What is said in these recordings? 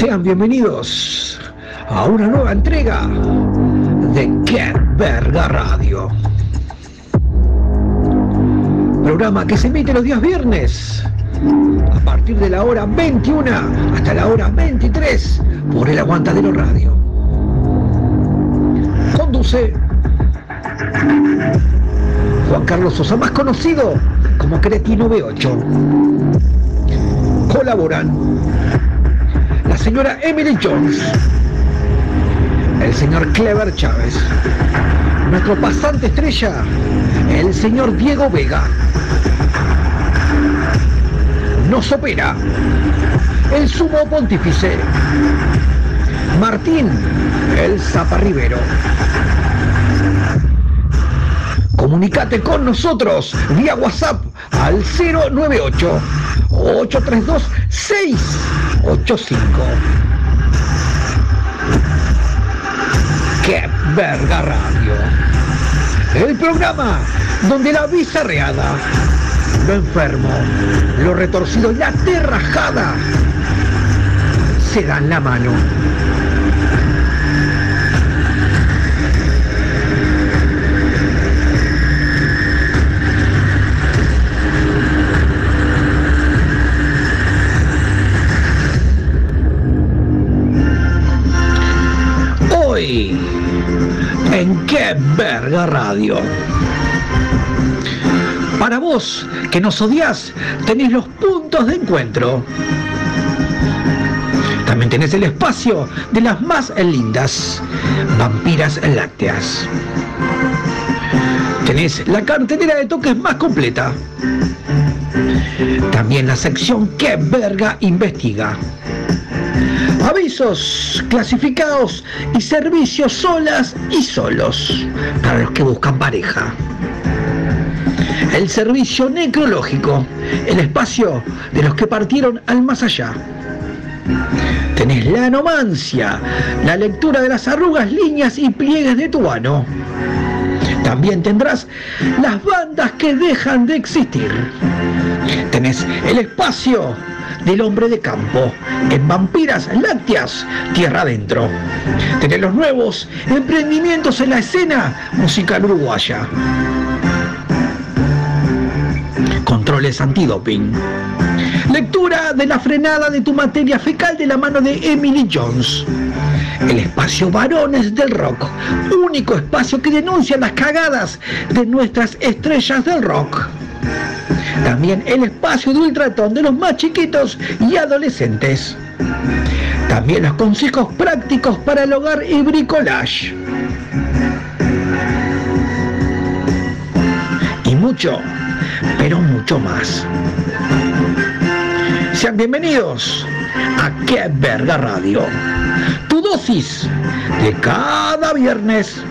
Sean bienvenidos a una nueva entrega de Qué Verga Radio. Programa que se emite los días viernes a partir de la hora 21 hasta la hora 23 por el Aguantadero Radio. Conduce Juan Carlos Sosa, más conocido como Cretino V8. Colaboran la señora Emily Jones, el señor Clever Chávez, nuestro pasante estrella, el señor Diego Vega. Nos opera el sumo pontífice Martín, el Zapa Rivero. Comunicate con nosotros vía WhatsApp al 098-832-685. ¡Qué Verga Radio! El programa donde la bizarreada, lo enfermo, lo retorcido y la terrajada se dan la mano. En Qué Verga Radio. Para vos, que nos odias, tenés los puntos de encuentro. También tenés el espacio de las más lindas vampiras lácteas. Tenés la cartelera de toques más completa. También la sección Qué Verga Investiga. Avisos, clasificados y servicios solas y solos para los que buscan pareja. El servicio necrológico, el espacio de los que partieron al más allá. Tenés la anomancia, la lectura de las arrugas, líneas y pliegues de tu ano. También tendrás las bandas que dejan de existir. Tenés el espacio del hombre de campo en Vampiras Lácteas Tierra Adentro. Tenés los nuevos emprendimientos en la escena musical uruguaya. Controles antidoping. Lectura de la frenada de tu materia fecal de la mano de Emily Jones. El espacio Varones del Rock, único espacio que denuncia las cagadas de nuestras estrellas del rock. También el espacio de ultratón de los más chiquitos y adolescentes. También los consejos prácticos para el hogar y bricolage. Y mucho, pero mucho más. Sean bienvenidos a Qué Verga Radio. Tu dosis de cada viernes.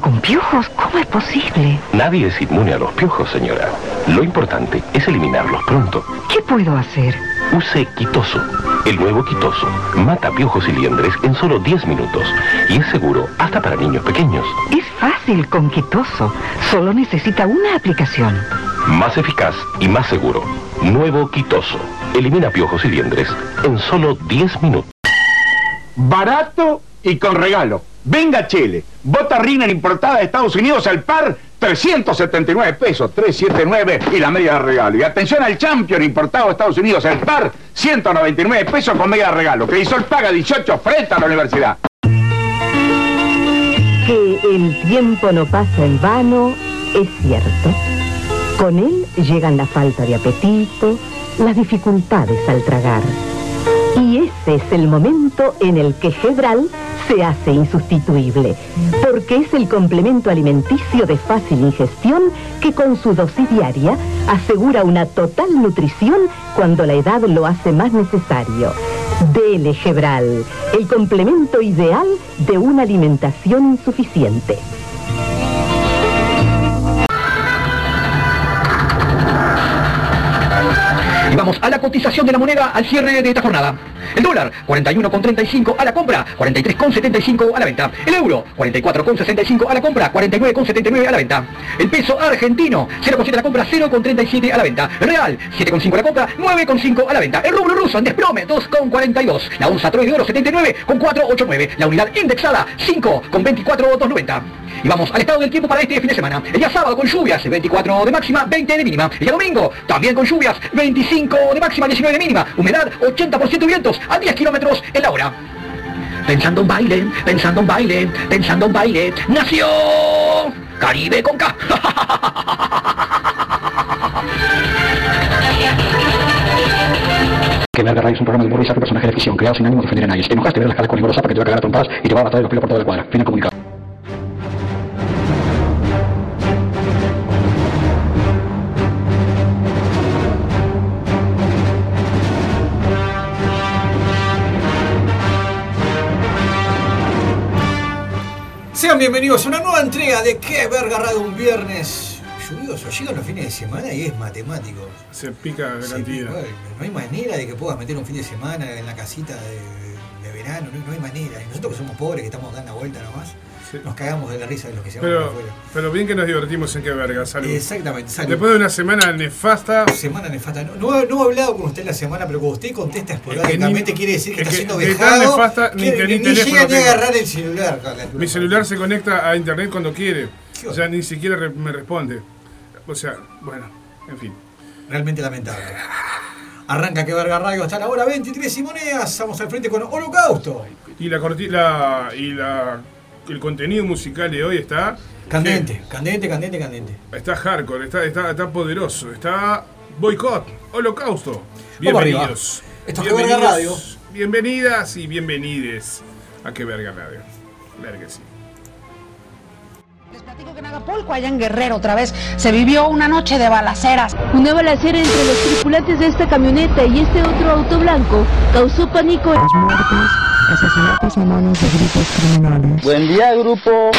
¿Con piojos? ¿Cómo es posible? Nadie es inmune a los piojos, señora. Lo importante es eliminarlos pronto. ¿Qué puedo hacer? Use Quitoso. El nuevo Quitoso mata piojos y liendres en solo 10 minutos. Y es seguro hasta para niños pequeños. Es fácil con Quitoso. Solo necesita una aplicación. Más eficaz y más seguro. Nuevo Quitoso. Elimina piojos y liendres en solo 10 minutos. Barato y con regalo. Venga Chile, bota Riner importada de Estados Unidos al par, 379 pesos, 379 y la media de regalo. Y atención al Champion importado de Estados Unidos al par, 199 pesos con media de regalo. Crisol paga 18 frente a la universidad. Que el tiempo no pasa en vano, es cierto. Con él llegan la falta de apetito, las dificultades al tragar. Y ese es el momento en el que Gebral se hace insustituible, porque es el complemento alimenticio de fácil ingestión que con su dosis diaria asegura una total nutrición cuando la edad lo hace más necesario. Dele Gebral, el complemento ideal de una alimentación insuficiente. Y vamos a la cotización de la moneda al cierre de esta jornada. El dólar, 41,35 a la compra, 43,75 a la venta. El euro, 44,65 a la compra, 49,79 a la venta. El peso argentino, 0,7 a la compra, 0,37 a la venta. El real, 7,5 a la compra, 9,5 a la venta. El rublo ruso en desprome, 2,42. La onza troy de oro, 79,489. La unidad indexada, 5,24290. Y vamos al estado del tiempo para este fin de semana. El día sábado con lluvias, 24 de máxima, 20 de mínima. El día domingo, también con lluvias, 25 de máxima, 19 de mínima. Humedad, 80% vientos a 10 kilómetros en la hora. Pensando en baile, pensando en baile, pensando en baile. Nació Caribe con K. Qué Verga Radio es un programa de humor y saco personaje de ficción, creado sin ánimo de ofender a nadie. Si te enojaste, verás la cara con rigorosa porque te va a cagar a trompadas y te va a matar de los pelos por toda la cuadra. Fin de comunicado. Sean bienvenidos a una nueva entrega de Qué Verga Radio, un viernes lluvioso. Llegan los fines de semana y es matemático. Se pica la cantidad. No hay manera de que puedas meter un fin de semana en la casita de verano, no hay manera. Y nosotros que somos pobres, que estamos dando vuelta nomás, sí, nos cagamos de la risa de los que se van por afuera. Pero bien que nos divertimos en Qué Verga, salud. Exactamente, salud. Después de una semana nefasta. Semana nefasta. No he hablado con usted la semana, pero como usted contesta esporádicamente, es que quiere decir que está siendo vejado. Nefasta, ni llega ni a agarrar el celular. Mi celular se conecta a internet cuando quiere. O sea, ni siquiera me responde. O sea, bueno, en fin. Realmente lamentable. Arranca Qué Verga Radio hasta la hora 23 y monedas. Vamos al frente con Holocausto. Y el contenido musical de hoy está... Candente. Está hardcore, está poderoso. Está Boicot, Holocausto. Bienvenidos. Esto es Qué Verga Radio. Bienvenidas y bienvenides a Qué Verga Radio. Verga, sí. Les platico que en Acapulco, allá en Guerrero, otra vez se vivió una noche de balaceras. Una balacera entre los tripulantes de esta camioneta y este otro auto blanco causó pánico. Las muertes, asesinatos a manos de grupos criminales. Buen día, grupo.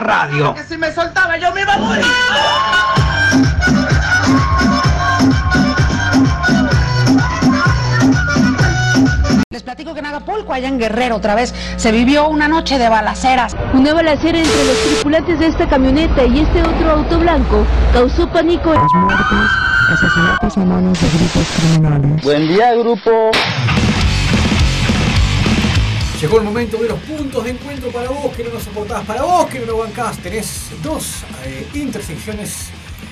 la radio. Porque si me soltaba yo me iba a morir. Les platico que en Acapulco, allá en Guerrero, otra vez se vivió una noche de balaceras. Una balacera entre los tripulantes de esta camioneta y este otro auto blanco causó pánico. Las muertes, asesinatos a manos de grupos criminales. Buen día, grupo. Llegó el momento de los puntos de encuentro para vos que no nos soportás, para vos que no nos bancás. Tenés dos intersecciones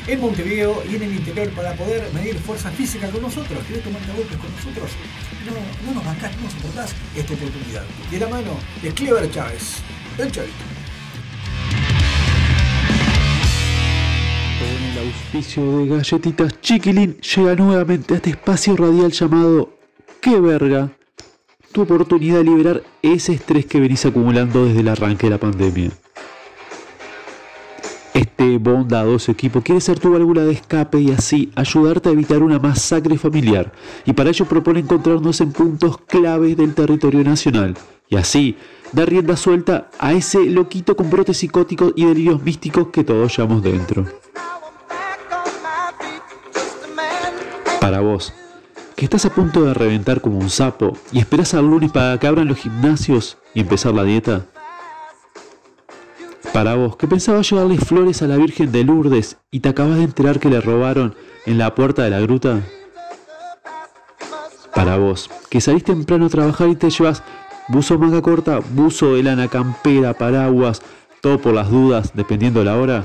en Montevideo y en el interior para poder medir fuerza física con nosotros. ¿Querés tomarte golpes con nosotros? No nos bancás, no nos soportás esta oportunidad. De la mano de Clever Chávez, el Chavito. Con el auspicio de Galletitas Chiquilín llega nuevamente a este espacio radial llamado Qué Verga. Tu oportunidad de liberar ese estrés que venís acumulando desde el arranque de la pandemia. Este bondadoso equipo quiere ser tu válvula de escape y así ayudarte a evitar una masacre familiar, y para ello propone encontrarnos en puntos claves del territorio nacional y así dar rienda suelta a ese loquito con brotes psicóticos y delirios místicos que todos llevamos dentro. Para vos, que estás a punto de reventar como un sapo y esperás al lunes para que abran los gimnasios y empezar la dieta. Para vos, que pensabas llevarle flores a la Virgen de Lourdes y te acabas de enterar que le robaron en la puerta de la gruta. Para vos, que salís temprano a trabajar y te llevas buzo manga corta, buzo de lana, campera, paraguas, todo por las dudas, dependiendo de la hora.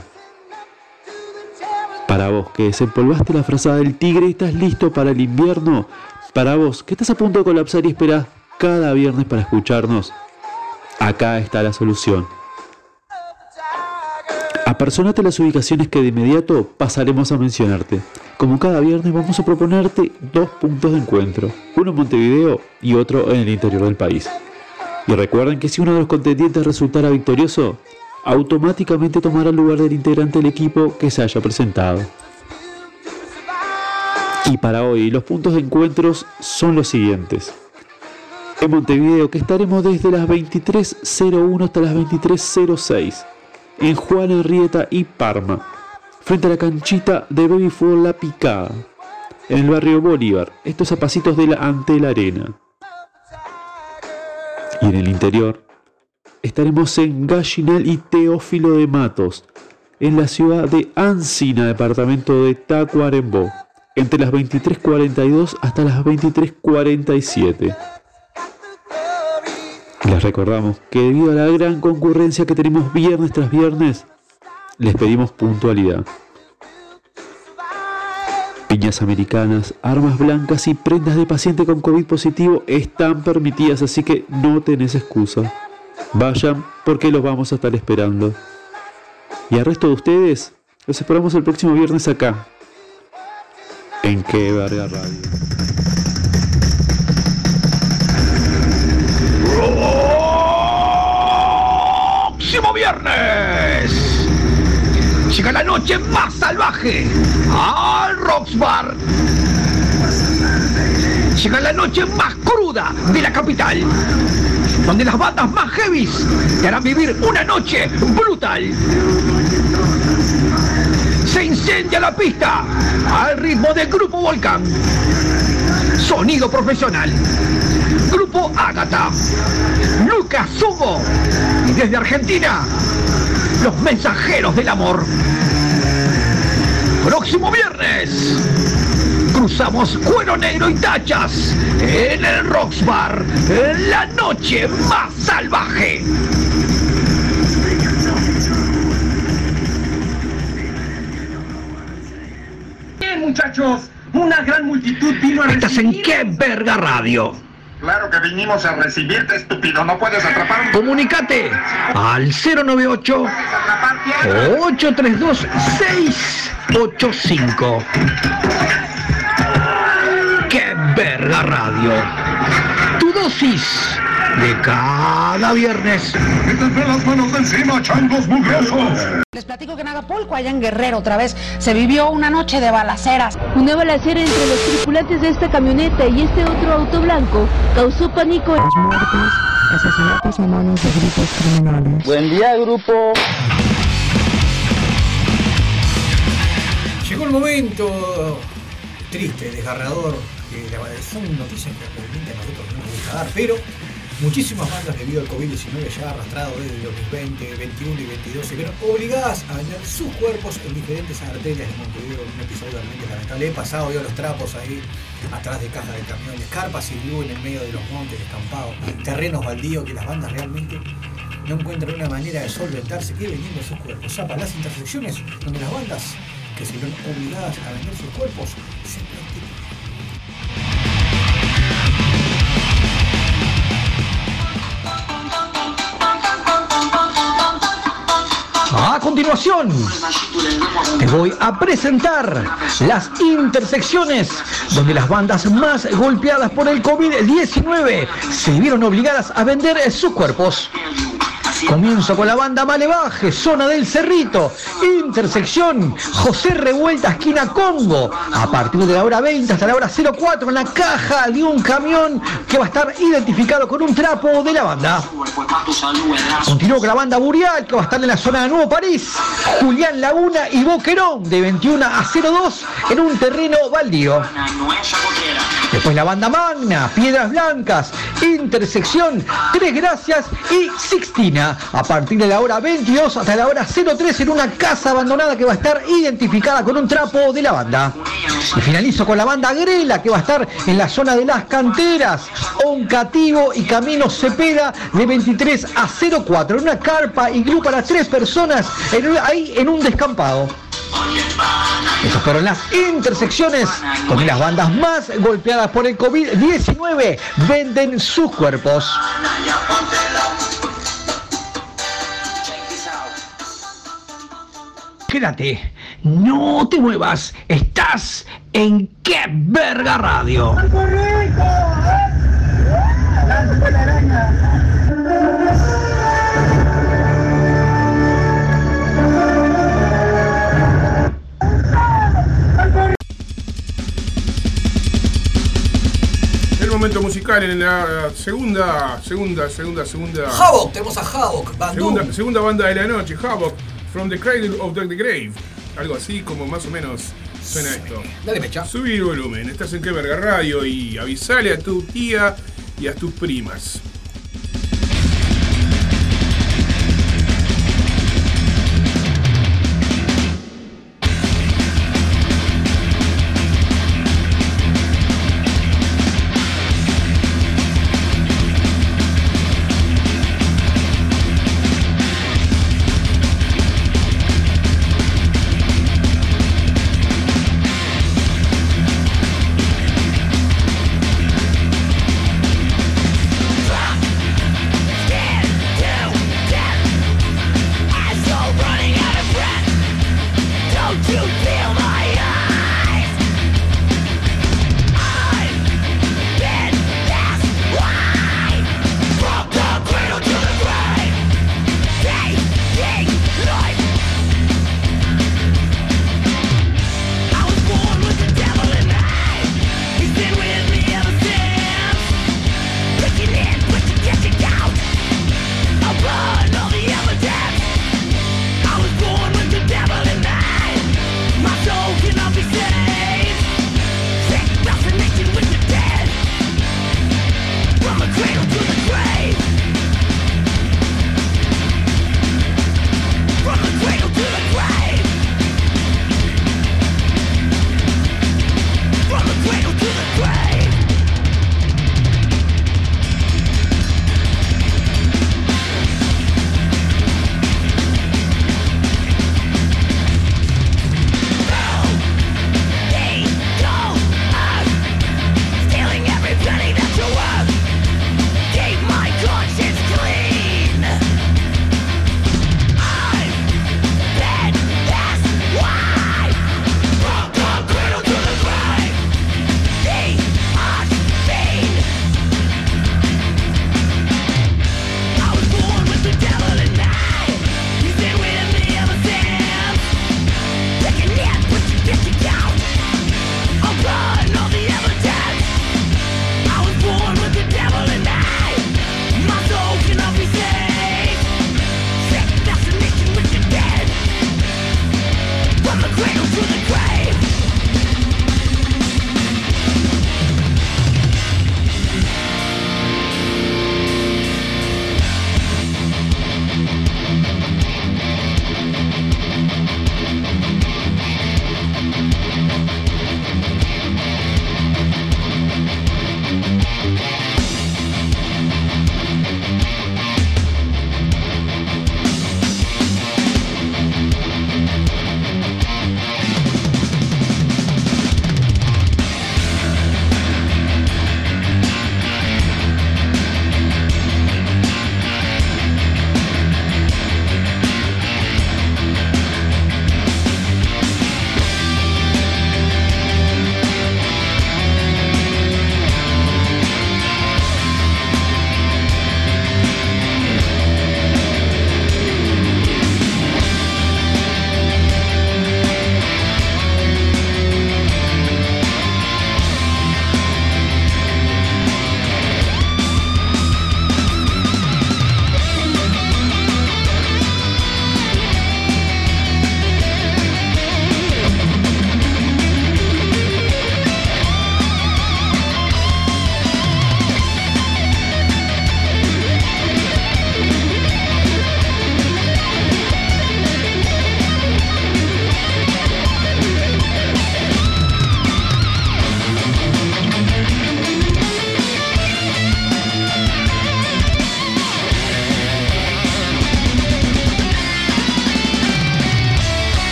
Para vos, que desempolvaste la frazada del tigre y estás listo para el invierno. Para vos, que estás a punto de colapsar y esperás cada viernes para escucharnos. Acá está la solución. Apersonate a las ubicaciones que de inmediato pasaremos a mencionarte. Como cada viernes vamos a proponerte dos puntos de encuentro. Uno en Montevideo y otro en el interior del país. Y recuerden que si uno de los contendientes resultara victorioso, automáticamente tomará el lugar del integrante del equipo que se haya presentado. Y para hoy, los puntos de encuentros son los siguientes. En Montevideo, que estaremos desde las 23:01 hasta las 23:06 en Juan Arrieta y Parma, frente a la canchita de Baby Fútbol La Picada, en el barrio Bolívar, estos a pasitos de la ante la arena. Y en el interior estaremos en Gallinal y Teófilo de Matos, en la ciudad de Ancina, departamento de Tacuarembó, entre las 23:42 hasta las 23:47. Les recordamos que debido a la gran concurrencia que tenemos viernes tras viernes, les pedimos puntualidad. Piñas americanas, armas blancas y prendas de paciente con COVID positivo están permitidas, así que no tenés excusa. Vayan, porque los vamos a estar esperando. Y al resto de ustedes, los esperamos el próximo viernes acá, en Qué Verga Radio. ¡Próximo viernes! Llega la noche más salvaje al Rocks Bar. Llega la noche más cruda de la capital, donde las bandas más heavies te harán vivir una noche brutal. Se incendia la pista al ritmo de Grupo Volcán, Sonido Profesional, Grupo Ágata, Lucas Hugo y desde Argentina, Los Mensajeros del Amor. Próximo viernes cruzamos Cuero Negro y Tachas en el Rocks Bar, en la noche más salvaje. Bien, muchachos, una gran multitud vino a recibir. ¿Estás en Qué Verga Radio? Claro que vinimos a recibirte, estúpido. No puedes atrapar. Comunicate al 098 832 685. ¡Qué Verga Radio! Tu dosis de cada viernes. ¡Quítenme las manos de encima, changos mugrosos! Les platico que en Acapulco, allá en Guerrero, otra vez se vivió una noche de balaceras. Una balacera entre los tripulantes de esta camioneta y este otro auto blanco causó pánico. Las muertes, asesinatos a manos de grupos criminales. ¡Buen día, grupo! llegó el momento triste, desgarrador, son noticias que realmente a nosotros no nos gusta dar, pero muchísimas bandas debido al COVID-19 ya arrastrado desde 2020, 21 y 22 se vieron obligadas a vender sus cuerpos en diferentes arterias de Montevideo, un episodio realmente lamentable. He pasado yo los trapos ahí atrás de cajas de camiones, carpas y luz en el medio de los montes descampados, terrenos baldíos que las bandas realmente no encuentran una manera de solventarse y vendiendo sus cuerpos. Zapa las intersecciones donde las bandas que se vieron obligadas a vender sus cuerpos se plantean. A continuación, te voy a presentar las intersecciones donde las bandas más golpeadas por el COVID-19 se vieron obligadas a vender sus cuerpos. Comienzo con la banda Malevaje, zona del Cerrito, intersección José Revuelta, esquina Congo, a partir de la hora 20 hasta la hora 04 en la caja de un camión que va a estar identificado con un trapo de la banda. Continúo con la banda Burial, que va a estar en la zona de Nuevo París, Julián Laguna y Boquerón, de 21 a 02 en un terreno baldío. Después la banda Magna, Piedras Blancas, intersección Tres Gracias y Sixtina, a partir de la hora 22 hasta la hora 03 en una casa abandonada que va a estar identificada con un trapo de la banda. Y finalizo con la banda Grela, que va a estar en la zona de Las Canteras, Oncativo y Camino Cepeda, de 23 a 04 en una carpa y grupo para 3 personas ahí en un descampado. Esas fueron las intersecciones donde las bandas más golpeadas por el COVID-19 venden sus cuerpos. Quédate, no te muevas, estás en Qué Verga Radio. El momento musical en la segunda. Havoc, tenemos a Havoc, segunda banda de la noche, Havoc. From the Cradle of the Grave. Algo así como más o menos suena esto. Dale mecha. Subí el volumen. Estás en Qué Verga Radio y avisale a tu tía y a tus primas.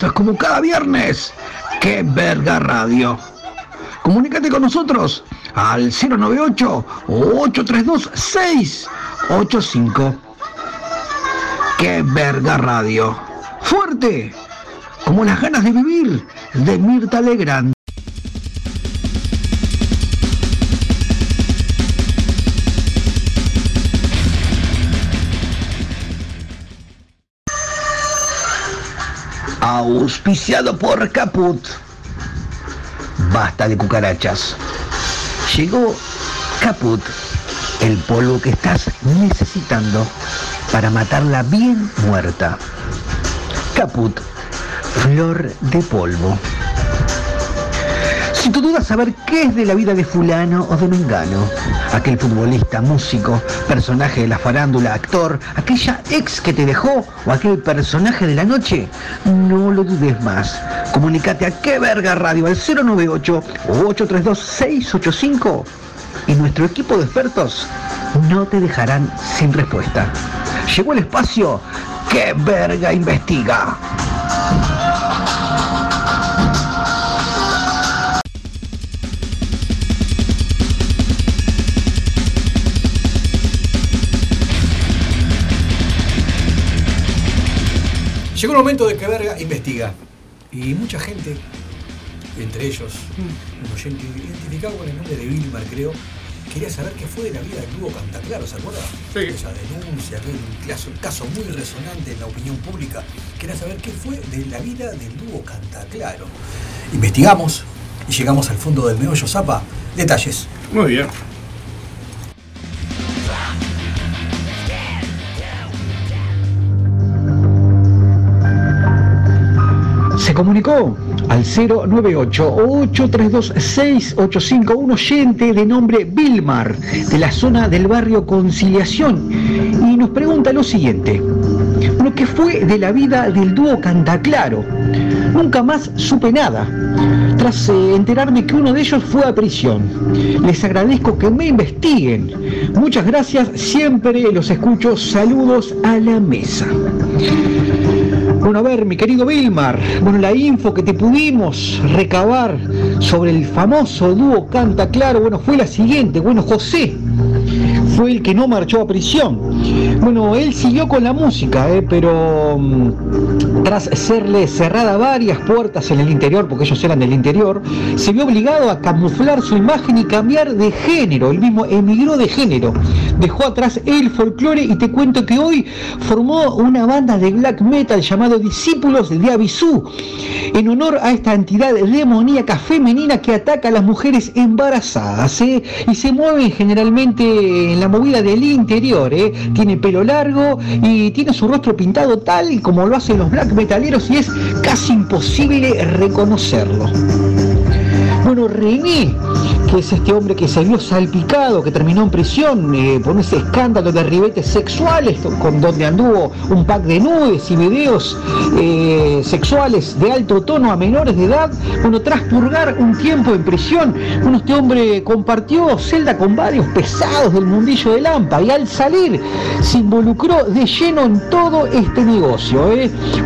Esto es como cada viernes. ¡Qué Verga Radio! Comunícate con nosotros al 098-832-685. ¡Qué Verga Radio! ¡Fuerte! Como las ganas de vivir de Mirta Legrand. Auspiciado por Caput. Basta de cucarachas. Llegó Caput, el polvo que estás necesitando para matarla bien muerta. Caput, flor de polvo. Si tú dudas saber qué es de la vida de fulano o de mengano, aquel futbolista, músico, personaje de la farándula, actor, aquella ex que te dejó o aquel personaje de la noche, no lo dudes más. Comunicate a Qué Verga Radio al 098-832-685 y nuestro equipo de expertos no te dejarán sin respuesta. Llegó el espacio Qué Verga Investiga. Llegó el momento de Que Verga Investiga. Y mucha gente, entre ellos, un oyente identificado con el nombre de Vilmar, creo, quería saber qué fue de la vida del dúo Cantaclaro, ¿se acuerdan? Sí. Esa denuncia, un caso muy resonante en la opinión pública. Quería saber qué fue de la vida del dúo Cantaclaro. Investigamos y llegamos al fondo del meollo, Zapa. Detalles. Muy bien. Se comunicó al 098-832-685 un oyente de nombre Vilmar, de la zona del barrio Conciliación, y nos pregunta lo siguiente: ¿lo que fue de la vida del dúo Cantaclaro? Nunca más supe nada, tras enterarme que uno de ellos fue a prisión. Les agradezco que me investiguen. Muchas gracias, siempre los escucho. Saludos a la mesa. Bueno, a ver, mi querido Vilmar, bueno, la info que te pudimos recabar sobre el famoso dúo Cantaclaro, bueno, fue la siguiente. Bueno, José fue el que no marchó a prisión. Bueno, él siguió con la música, pero tras serle cerrada varias puertas en el interior, porque ellos eran del interior, se vio obligado a camuflar su imagen y cambiar de género. Él mismo emigró de género, dejó atrás el folclore y te cuento que hoy formó una banda de black metal llamado Discípulos de Abisú, en honor a esta entidad demoníaca femenina que ataca a las mujeres embarazadas, y se mueven generalmente en la movida del interior, tiene pelo largo y tiene su rostro pintado tal como lo hacen los black metaleros y es casi imposible reconocerlo. Bueno, René, que es este hombre que se vio salpicado, que terminó en prisión por ese escándalo de ribetes sexuales, con donde anduvo un pack de nudes y videos sexuales de alto tono a menores de edad. Bueno, tras purgar un tiempo en prisión, bueno, este hombre compartió celda con varios pesados del mundillo de Lampa y al salir se involucró de lleno en todo este negocio.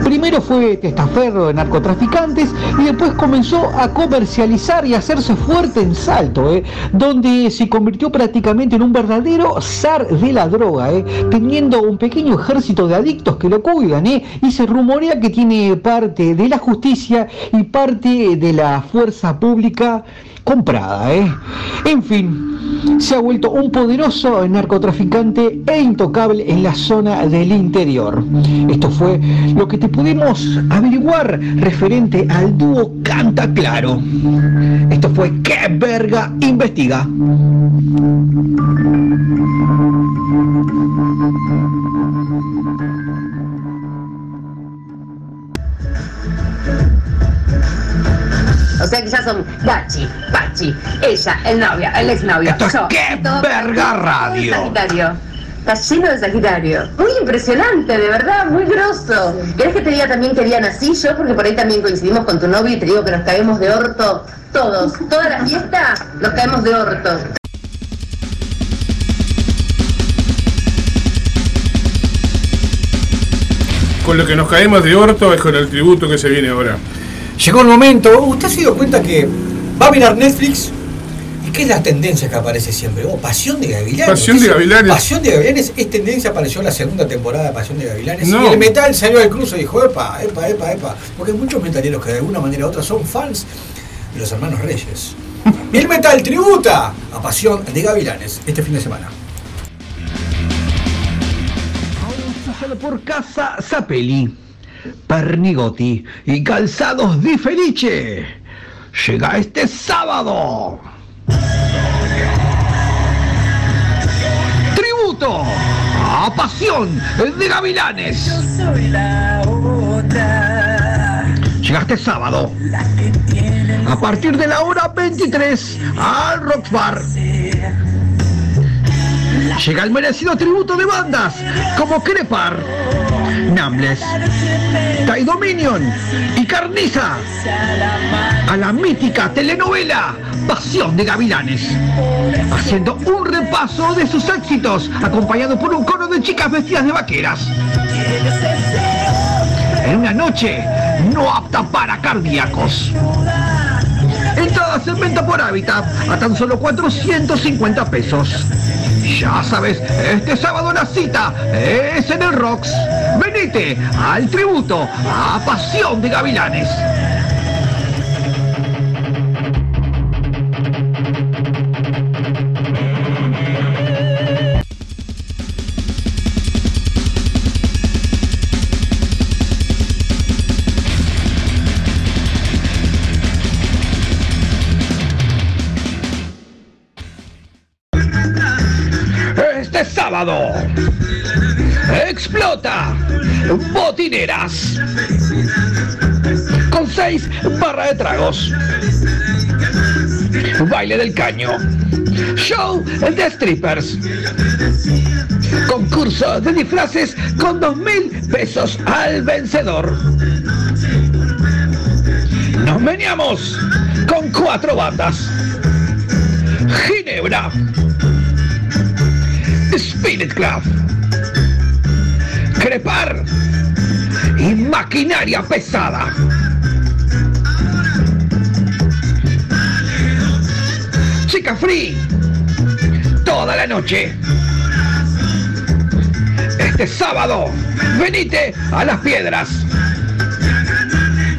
Primero fue testaferro de narcotraficantes y después comenzó a comercializar y hacerse fuerte en Salto, donde se convirtió prácticamente en un verdadero zar de la droga, teniendo un pequeño ejército de adictos que lo cuidan, y se rumorea que tiene parte de la justicia y parte de la fuerza pública comprada, En fin, se ha vuelto un poderoso narcotraficante e intocable en la zona del interior. Esto fue lo que te pudimos averiguar referente al dúo Cantaclaro. Esto fue Qué Verga Investiga. O sea que ya son Gachi, Pachi, ella, el novio, el exnovio. Esto es yo, ¡Qué Verga Radio! Sagitario. Está lleno de Sagitario. Muy impresionante, de verdad, muy grosso. ¿Querés que te diga también que harían así yo? Porque por ahí también coincidimos con tu novio y te digo que nos caemos de orto todos. Toda la fiesta nos caemos de orto. con lo que nos caemos de orto es con el tributo que se viene ahora. Llegó el momento. ¿Usted se dio cuenta que va a mirar Netflix? ¿Y qué es la tendencia que aparece siempre? Oh, Pasión de Gavilanes. Pasión de Gavilanes. Pasión de Gavilanes es tendencia, apareció en la segunda temporada de Pasión de Gavilanes. No. Y el metal salió del cruce y dijo, epa, epa, epa, epa. Porque hay muchos metaleros que de alguna manera u otra son fans de los hermanos Reyes. Y el metal tributa a Pasión de Gavilanes este fin de semana. Por casa Zapelli, Pernigotti y Calzados Di Felice. Llega este sábado. Tributo a Pasión de Gavilanes. Yo soy la otra. Llega este sábado. A partir de la hora 23 al Rock Bar. Llega el merecido tributo de bandas como Crepar, Nambles, Thai Dominion y Carniza a la mítica telenovela Pasión de Gavilanes, haciendo un repaso de sus éxitos acompañado por un coro de chicas vestidas de vaqueras. En una noche no apta para cardíacos. Entradas en venta por Hábitat a tan solo 450 pesos. Ya sabes, este sábado la cita es en el Rocks. Venite al tributo a Pasión de Gavilanes. Explota Botineras con 6 barras de tragos, baile del caño, show de strippers, concurso de disfraces con 2.000 pesos al vencedor. Nos meneamos con 4 bandas: Ginebra, Spirit Club, Crepar y Maquinaria Pesada. Chica Free toda la noche. Este sábado venite a Las Piedras.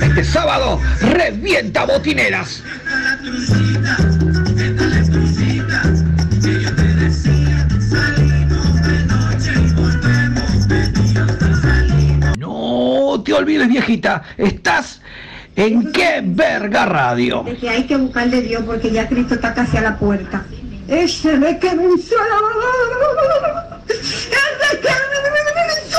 Este sábado revienta Botineras. Te olvides, viejita, estás en Qué Verga Radio. De que hay que buscarle a Dios porque ya Cristo está casi a la puerta. Ese de que venció la... ¡Ese de que venció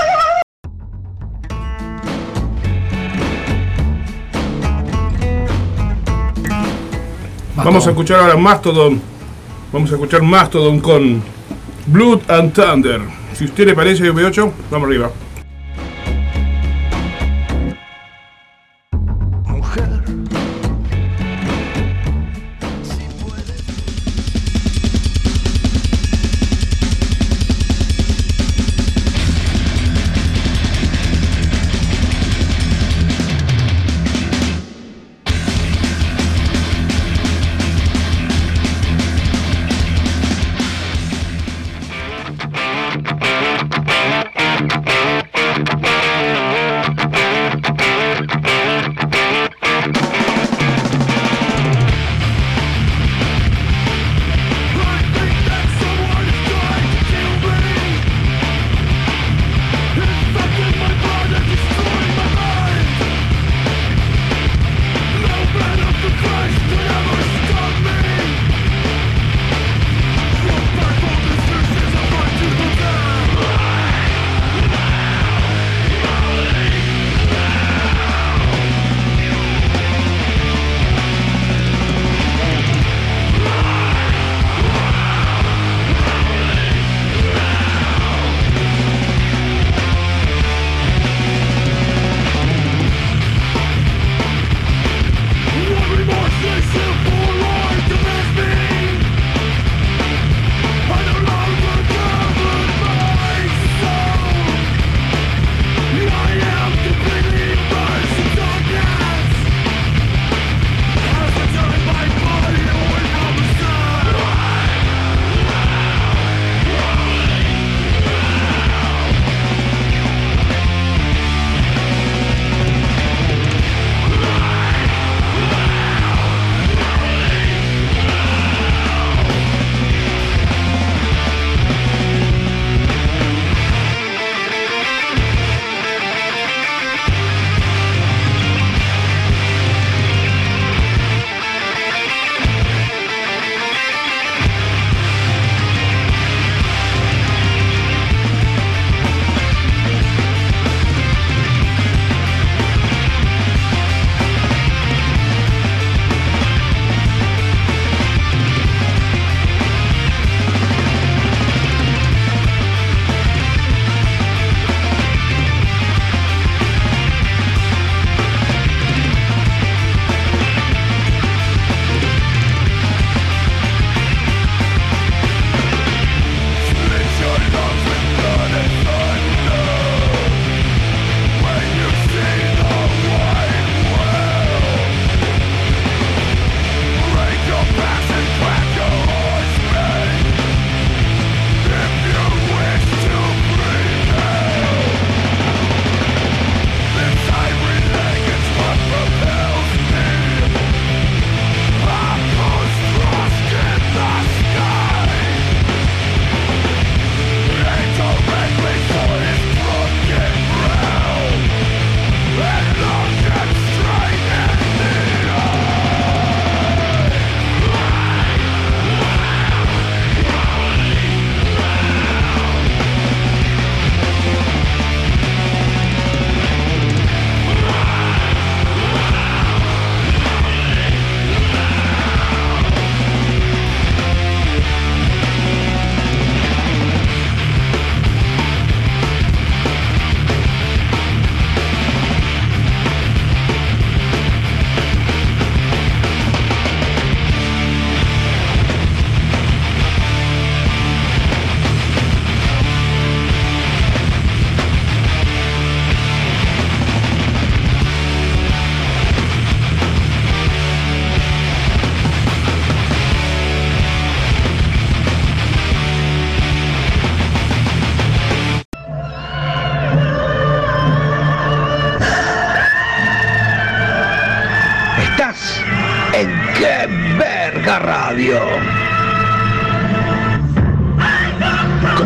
la... Vamos a escuchar ahora Mastodon. Vamos a escuchar Mastodon con Blood and Thunder. Si a usted le parece, V8, vamos arriba.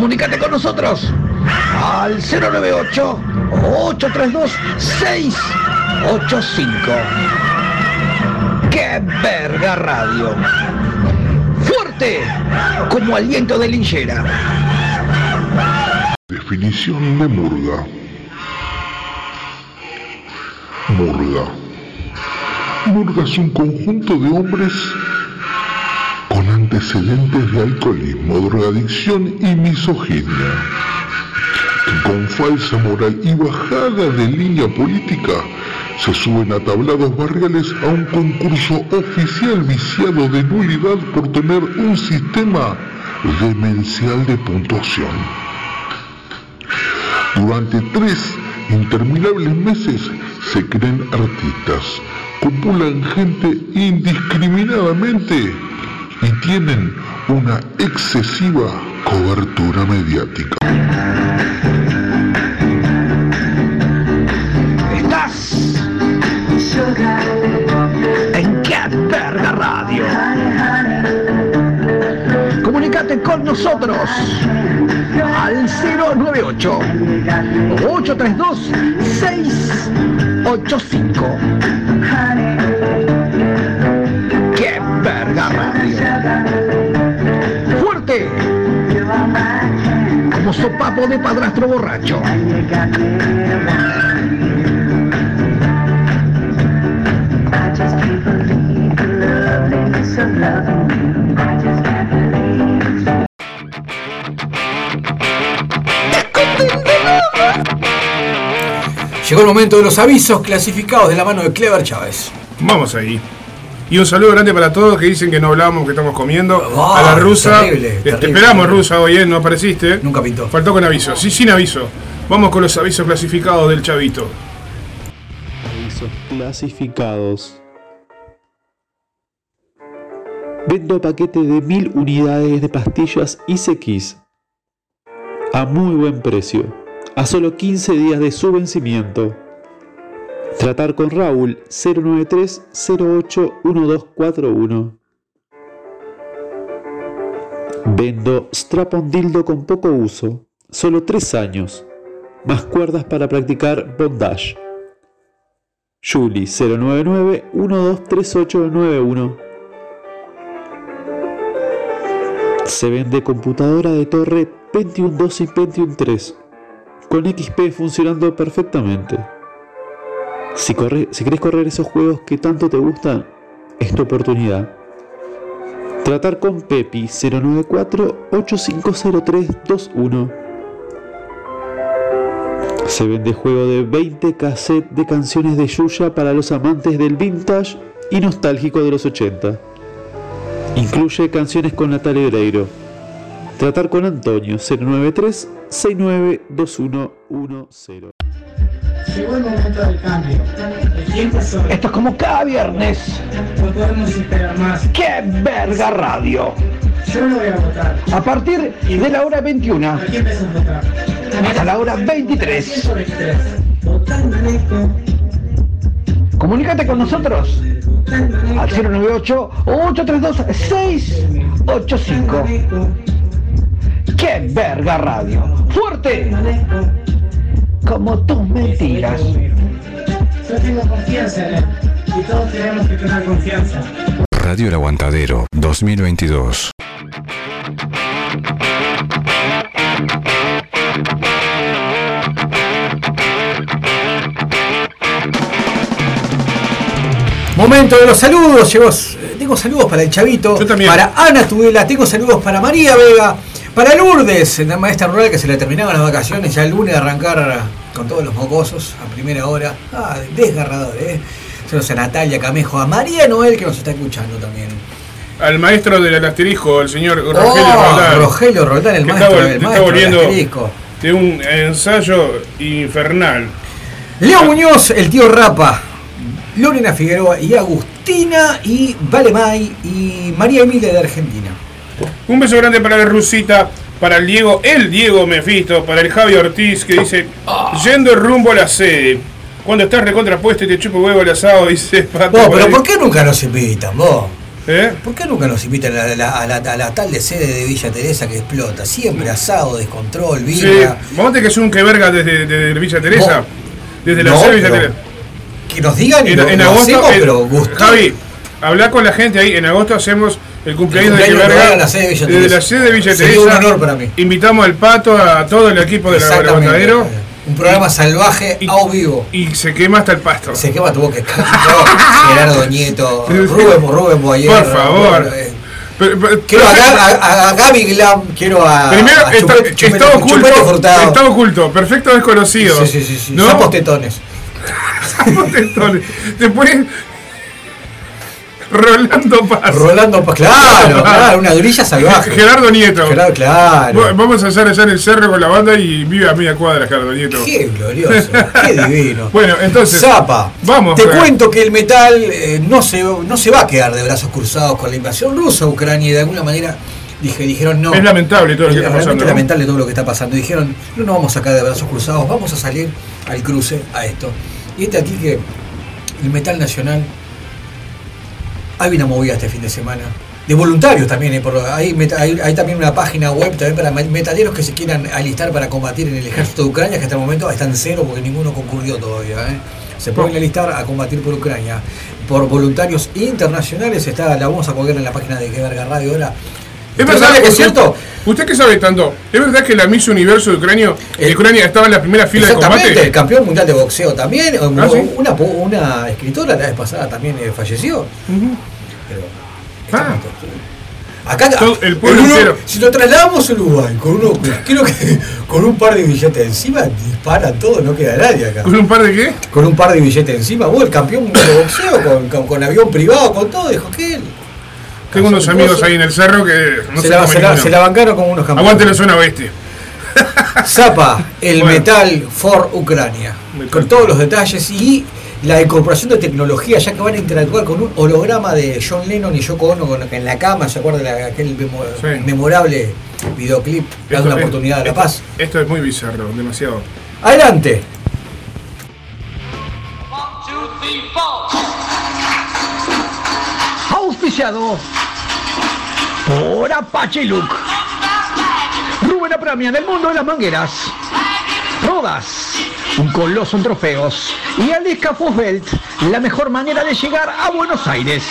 Comunícate con nosotros al 098-832-685. ¡Qué verga radio! ¡Fuerte como aliento de linchera! Definición de murga. Murga. Murga es un conjunto de hombres con antecedentes de alcoholismo, drogadicción y misoginia, que con falsa moral y bajada de línea política se suben a tablados barriales a un concurso oficial viciado de nulidad por tener un sistema demencial de puntuación. Durante 3 interminables meses se creen artistas, copulan gente indiscriminadamente y tienen una excesiva cobertura mediática. Estás en Qué Verga Radio. Comunícate con nosotros al 098-832-685. Verga Radio. Fuerte como sopapo de padrastro borracho. Llegó el momento de los avisos clasificados de la mano de Clever Chávez. Vamos ahí. Y un saludo grande para todos que dicen que no hablamos, que estamos comiendo. Oh, a la rusa. Terrible, terrible. Te esperamos, rusa, hoy, no apareciste. Nunca pintó. Faltó con aviso. Sí, sin aviso. Vamos con los avisos clasificados del Chavito. Avisos clasificados. Vendo paquete de 1000 unidades de pastillas ICX a muy buen precio, a solo 15 días de su vencimiento. Tratar con Raúl 093-08-1241. Vendo strap-on dildo con poco uso, solo 3 años, más cuerdas para practicar bondage. Julie 099-123891. Se vende computadora de torre Pentium 2 y Pentium 3, con XP funcionando perfectamente. Si querés correr esos juegos que tanto te gustan, es tu oportunidad. Tratar con Pepi 094-850321. Se vende juego de 20 cassettes de canciones de Yuya para los amantes del vintage y nostálgico de los 80. Incluye canciones con Natalia Oreiro. Tratar con Antonio 093-692110. Llegó el momento del cambio. El tiempo es sobre. Esto es como cada viernes. No podemos esperar más. ¡Qué verga radio! Yo no voy a votar. A partir de la hora 21. ¿A quién empezás a votar? Hasta la hora 23. Comunícate con nosotros al 098-832-685. ¡Qué verga radio! ¡Fuerte! Como tus mentiras. Yo tengo confianza en él y todos tenemos que tener confianza. Radio El Aguantadero 2022. Momento de los saludos. Tengo saludos para el Chavito, yo también, para Ana Tudela, tengo saludos para María Vega, para Lourdes, la maestra rural que se le terminaban las vacaciones, ya el lunes arrancar con todos los mocosos a primera hora. Ah, desgarrador, Saludos a Natalia Camejo, a María Noel que nos está escuchando también. Al maestro del asterisco, el señor Rogelio Roldán. Rogelio Roldán, el maestro, del asterisco. De un ensayo infernal. Leo Muñoz, el tío Rapa, Lorena Figueroa y Agustina y Valemay y María Emilia de Argentina. Un beso grande para la Rusita, para el Diego Mefisto, para el Javi Ortiz que dice, yendo rumbo a la sede. Cuando estás recontrapuesto y te chupa huevo el asado, dice Pato. Pero ¿por qué nunca nos invitan vos? ¿Eh? ¿Por qué nunca nos invitan a la tal de sede de Villa Teresa que explota? Siempre asado, descontrol, vida. Sí. Vamos a tener que hacer un que verga desde Villa Teresa. Desde la sede de Villa Teresa. Que nos digan en agosto, hacemos, pero gusto. Javi, hablá con la gente ahí. En agosto hacemos el cumpleaños de Verga desde la sede de Villa Teresa. Sería un honor para mí. Invitamos al Pato, a todo el equipo del Aguantadero. Un programa salvaje a vivo. Y se quema hasta el pasto. Se quema tu boca. Gerardo Nieto, Rubén Boyer. Por favor. Quiero a Gaby Glam, quiero a... Primero, está oculto, perfecto desconocido. Sí. ¿No? Sapos tetones. Sapos tetones. Después... Rolando Paz, claro, una grilla salvaje. Gerardo Nieto. Gerardo, claro. Vamos a hacer allá en el cerro con la banda y vive a media cuadra Gerardo Nieto. Qué glorioso, qué divino. Bueno, entonces, Zapa, vamos. Te cuento que el metal no se va a quedar de brazos cruzados con la invasión rusa a Ucrania y de alguna manera dijeron no. Es lamentable todo lo que está pasando. Es lamentable todo lo que está pasando. Dijeron, no vamos a caer de brazos cruzados, vamos a salir al cruce a esto. Y este aquí que el metal nacional... Hay una movida este fin de semana, de voluntarios también, hay también una página web también para metaleros que se quieran alistar para combatir en el ejército de Ucrania, que hasta el momento están cero porque ninguno concurrió todavía. Se pueden alistar a combatir por Ucrania. Por voluntarios internacionales, la vamos a colgar en la página de Qué Verga Radio ahora. ¿Es verdad que es cierto? ¿Usted qué sabe tanto? ¿Es verdad que la Miss Universo de Ucrania estaba en la primera fila de combate? Exactamente, el campeón mundial de boxeo también. ¿Sí? Una escritora la vez pasada también falleció. Uh-huh. Pero, acá el pueblo entero. Si lo trasladamos a Uruguay con un par de billetes encima, dispara todo, no queda nadie acá. ¿Con un par de qué? Con un par de billetes encima. El campeón mundial de boxeo, con avión privado, con todo, dijo que él. Tengo unos amigos ahí en el cerro que no se la bancaron como unos campeones. Aguante la zona oeste. Zapa, metal for Ucrania. Con todos los detalles y la incorporación de tecnología, ya que van a interactuar con un holograma de John Lennon y Yoko Ono en la cama. ¿Se acuerdan de aquel memorable videoclip? Dando una oportunidad a La Paz. Esto es muy bizarro, demasiado. Adelante. Auspiciado por Apache Luke, Rubén Apramia del mundo de las mangueras, Rodas, un coloso en trofeos, y Aleska Fosbelt, la mejor manera de llegar a Buenos Aires.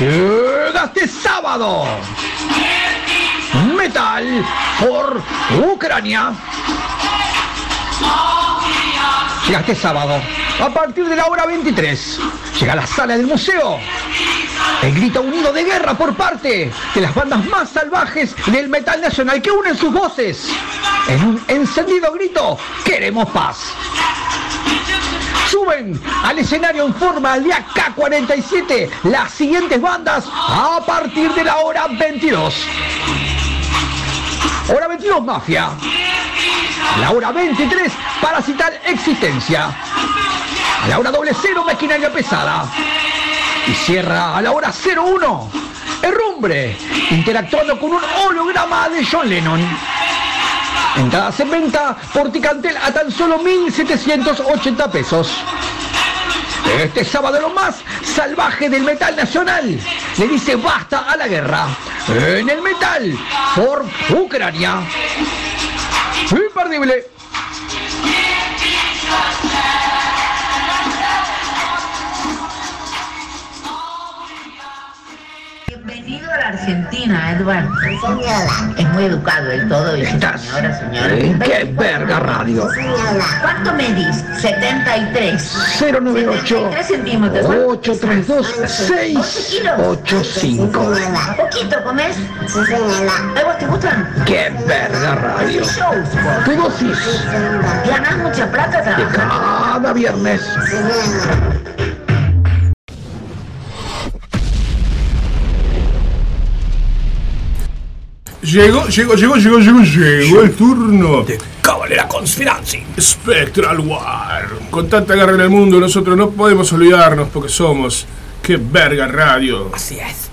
Llegaste sábado. Metal por Ucrania. Llegaste sábado, a partir de la hora 23, llega a la sala del museo. El grito unido de guerra por parte de las bandas más salvajes del metal nacional que unen sus voces. En un encendido grito, queremos paz. Suben al escenario en forma de AK-47 las siguientes bandas a partir de la hora 22. Hora 22, Mafia. La hora 23, Parasital Existencia. A la hora 00, Maquinaria Pesada. Y cierra a la hora 01, Herrumbre, interactuando con un holograma de John Lennon. Entradas en venta por Ticantel a tan solo 1.780 pesos. Este sábado lo más salvaje del metal nacional le dice basta a la guerra en el metal por Ucrania. Imperdible. Bienvenido a la Argentina, Eduardo. Señora. Es muy educado del todo. Y ¿estás? Señora. ¡Qué verga radio! Señora. ¿Cuánto medís? 73. 098. 832 685. ¿Poquito comés? Sí, señora. ¿A vos te gustan? ¡Qué verga radio! ¿Qué gocis? ¿Ganás mucha plata trabajando? Cada viernes. Señora. Llegó el turno de Cabalera Conspiracy. Spectral War. Con tanta guerra en el mundo, nosotros no podemos olvidarnos porque somos Qué Verga Radio. Así es.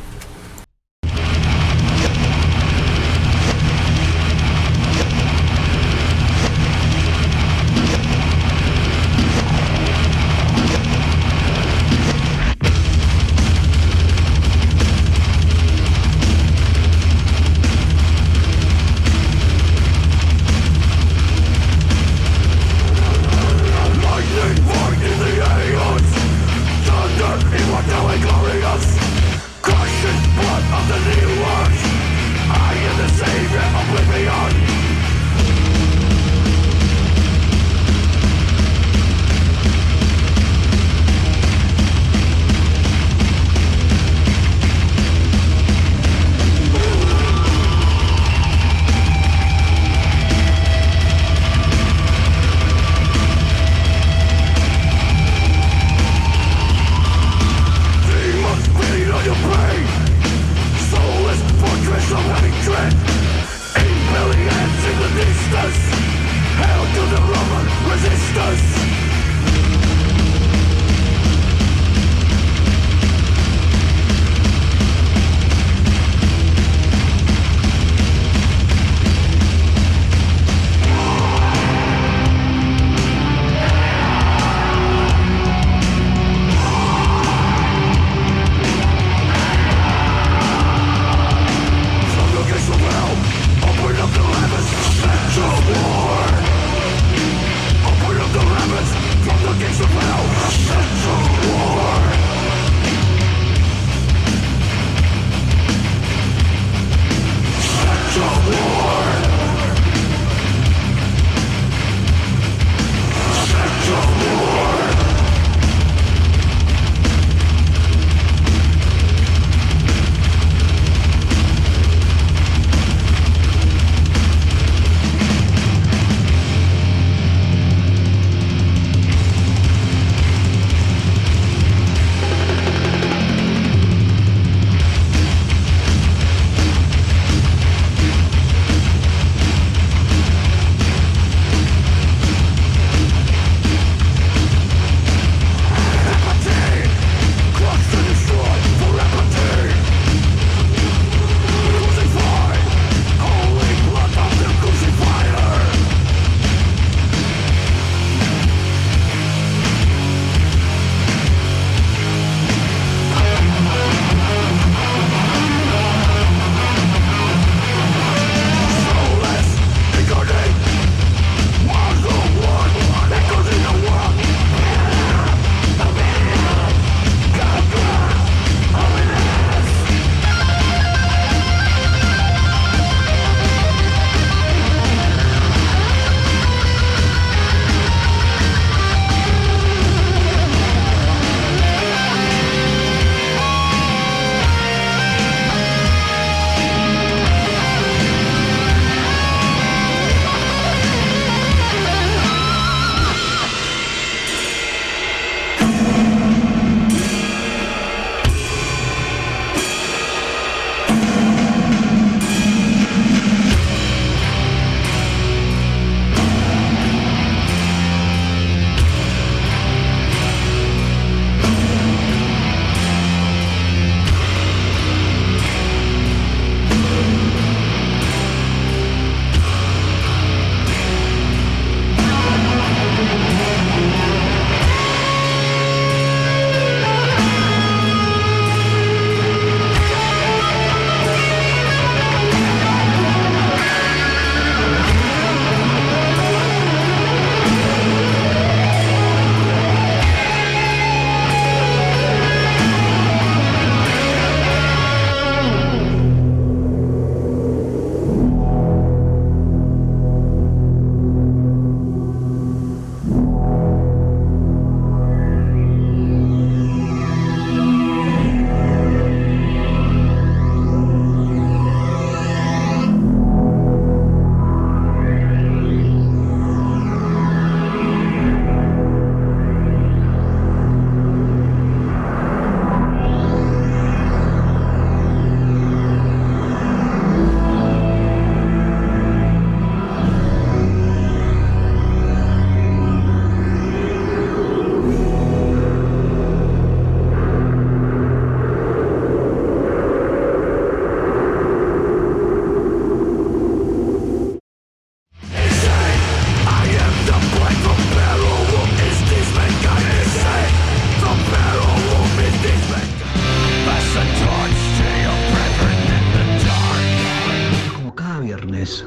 Núñez.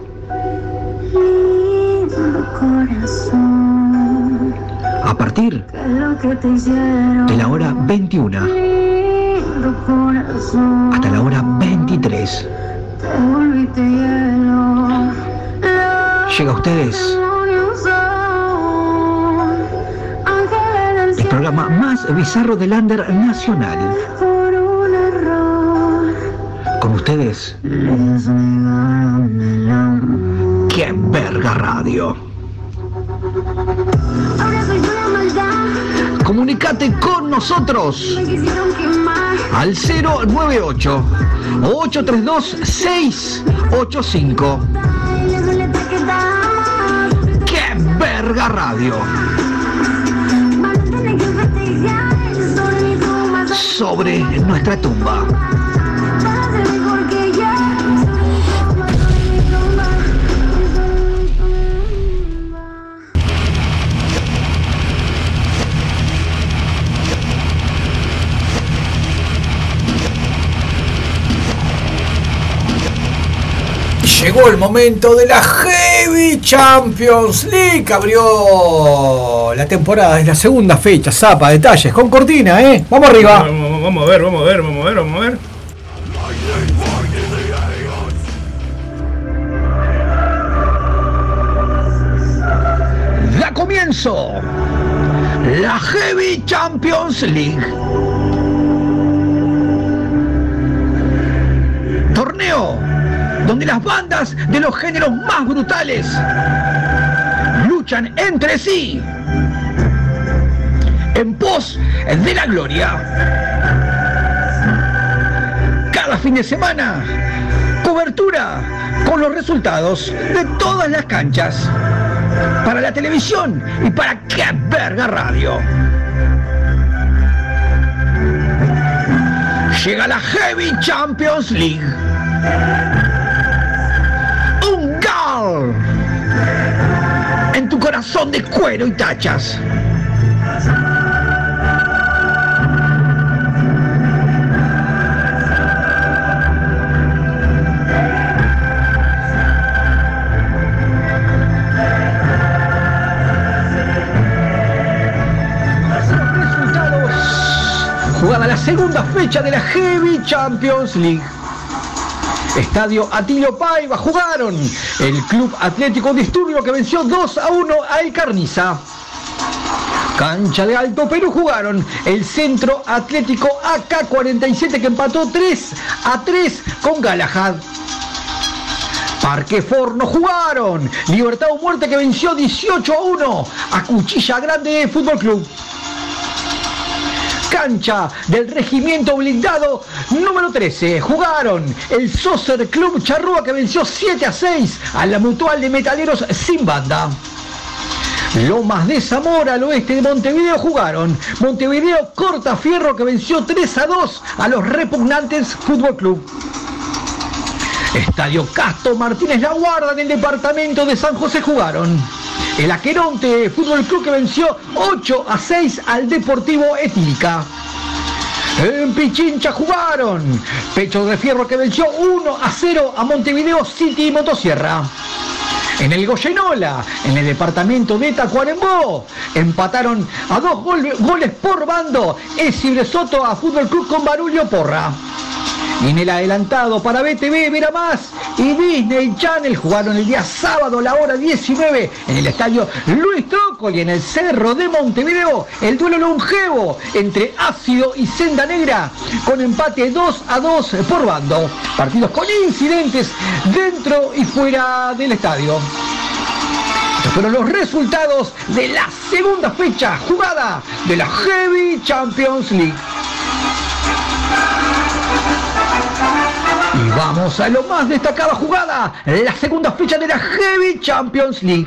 A partir de la hora 21 hasta la hora 23 llega a ustedes el programa más bizarro del under nacional. Con ustedes, Qué Verga Radio. Comunicate con nosotros al 098-832-685. ¡Qué Verga Radio! Sobre nuestra tumba. Llegó el momento de la Heavy Champions League. Abrió la temporada, es la segunda fecha. Zapa, detalles, con cortina, ¿eh? Vamos arriba. Vamos a ver. Da comienzo la Heavy Champions League. Torneo donde las bandas de los géneros más brutales luchan entre sí en pos de la gloria. Cada fin de semana, cobertura con los resultados de todas las canchas para la televisión y para Qué Verga Radio. Llega la Heavy Champions League. En tu corazón de cuero y tachas. Los resultados. Jugada la segunda fecha de la Heavy Champions League. Estadio Atilio Paiva jugaron el Club Atlético Disturbio, que venció 2-1 al Carniza. Cancha de Alto Perú jugaron el Centro Atlético AK47, que empató 3-3 con Galahad. Parque Forno jugaron Libertad o Muerte, que venció 18-1 a Cuchilla Grande Fútbol Club. Cancha del Regimiento Blindado número 13 jugaron el Soccer Club Charrúa, que venció 7-6 a la Mutual de Metaleros Sin Banda. Lomas de Zamora, al oeste de Montevideo, jugaron Montevideo Cortafierro, que venció 3-2 a los Repugnantes Fútbol Club. Estadio Casto Martínez La Guarda, en el departamento de San José, jugaron el Aqueronte Fútbol Club, que venció 8-6 al Deportivo Etílica. En Pichincha jugaron Pecho de Fierro, que venció 1-0 a Montevideo City y Motosierra. En el Goyenola, en el departamento de Tacuarembó, empataron a 2 goles por bando Esibre Soto a Fútbol Club con Barulho Porra. En el adelantado para BTV, Vera Más y Disney Channel jugaron el día sábado a la hora 19 en el estadio Luis Trócoli y en el Cerro de Montevideo el duelo longevo entre Ácido y Senda Negra con empate 2-2 por bando. Partidos con incidentes dentro y fuera del estadio. Estos fueron los resultados de la segunda fecha jugada de la Heavy Champions League. Y vamos a lo más destacada jugada, la segunda fecha de la Heavy Champions League.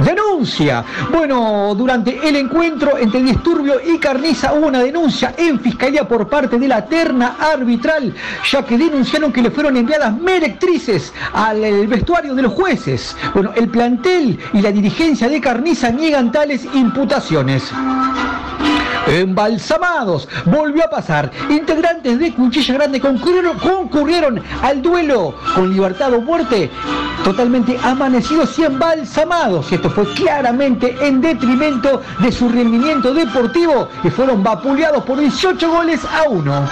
Denuncia. Bueno, durante el encuentro entre Disturbio y Carniza hubo una denuncia en fiscalía por parte de la terna arbitral, ya que denunciaron que le fueron enviadas meretrices al vestuario de los jueces. Bueno, el plantel y la dirigencia de Carniza niegan tales imputaciones. Embalsamados, volvió a pasar. Integrantes de Cuchilla Grande concurrieron al duelo con libertad o muerte, totalmente amanecidos y embalsamados. Esto fue claramente en detrimento de su rendimiento deportivo y fueron vapuleados por 18-1.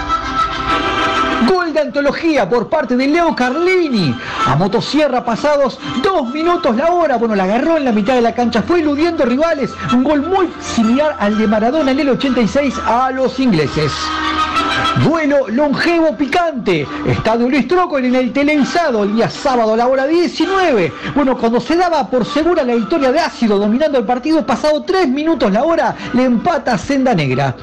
Gol de antología por parte de Leo Carlini. A motosierra pasados 2 minutos la hora. Bueno, la agarró en la mitad de la cancha. Fue eludiendo rivales. Un gol muy similar al de Maradona en el 86 a los ingleses. Duelo longevo picante. Estadio Luis Trócoli en el Telensado el día sábado a la hora 19. Bueno, cuando se daba por segura la victoria de Ácido dominando el partido, pasado 3 minutos la hora, le empata Senda Negra.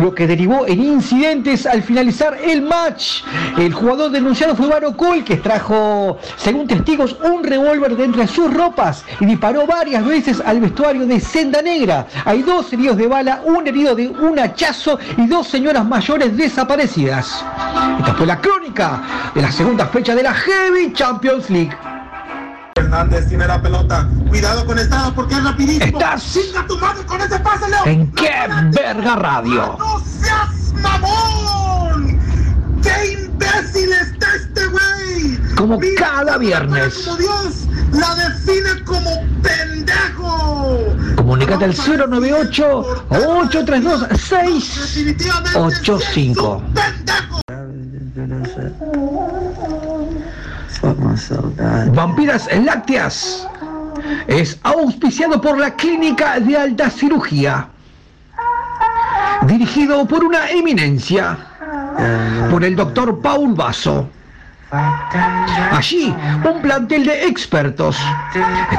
Lo que derivó en incidentes al finalizar el match. El jugador denunciado fue Varo Col, que extrajo, según testigos, un revólver de entre sus ropas y disparó varias veces al vestuario de Senda Negra. Hay 2 heridos de bala, un herido de un hachazo y 2 señoras mayores desaparecidas. Esta fue la crónica de la segunda fecha de la Heavy Champions League. Hernández tiene la pelota. Cuidado con esta porque es rapidísimo. Estás tu madre con ese pase, Leo. En no, Qué Verga Radio. ¡No seas mamón! ¡Qué imbécil está este güey! Como mira, cada viernes. Como Dios la define como pendejo. Comunícate al 098-832-685. Vampiras Lácteas es auspiciado por la Clínica de Alta Cirugía, dirigido por una eminencia, por el doctor Paul Basso. Allí, un plantel de expertos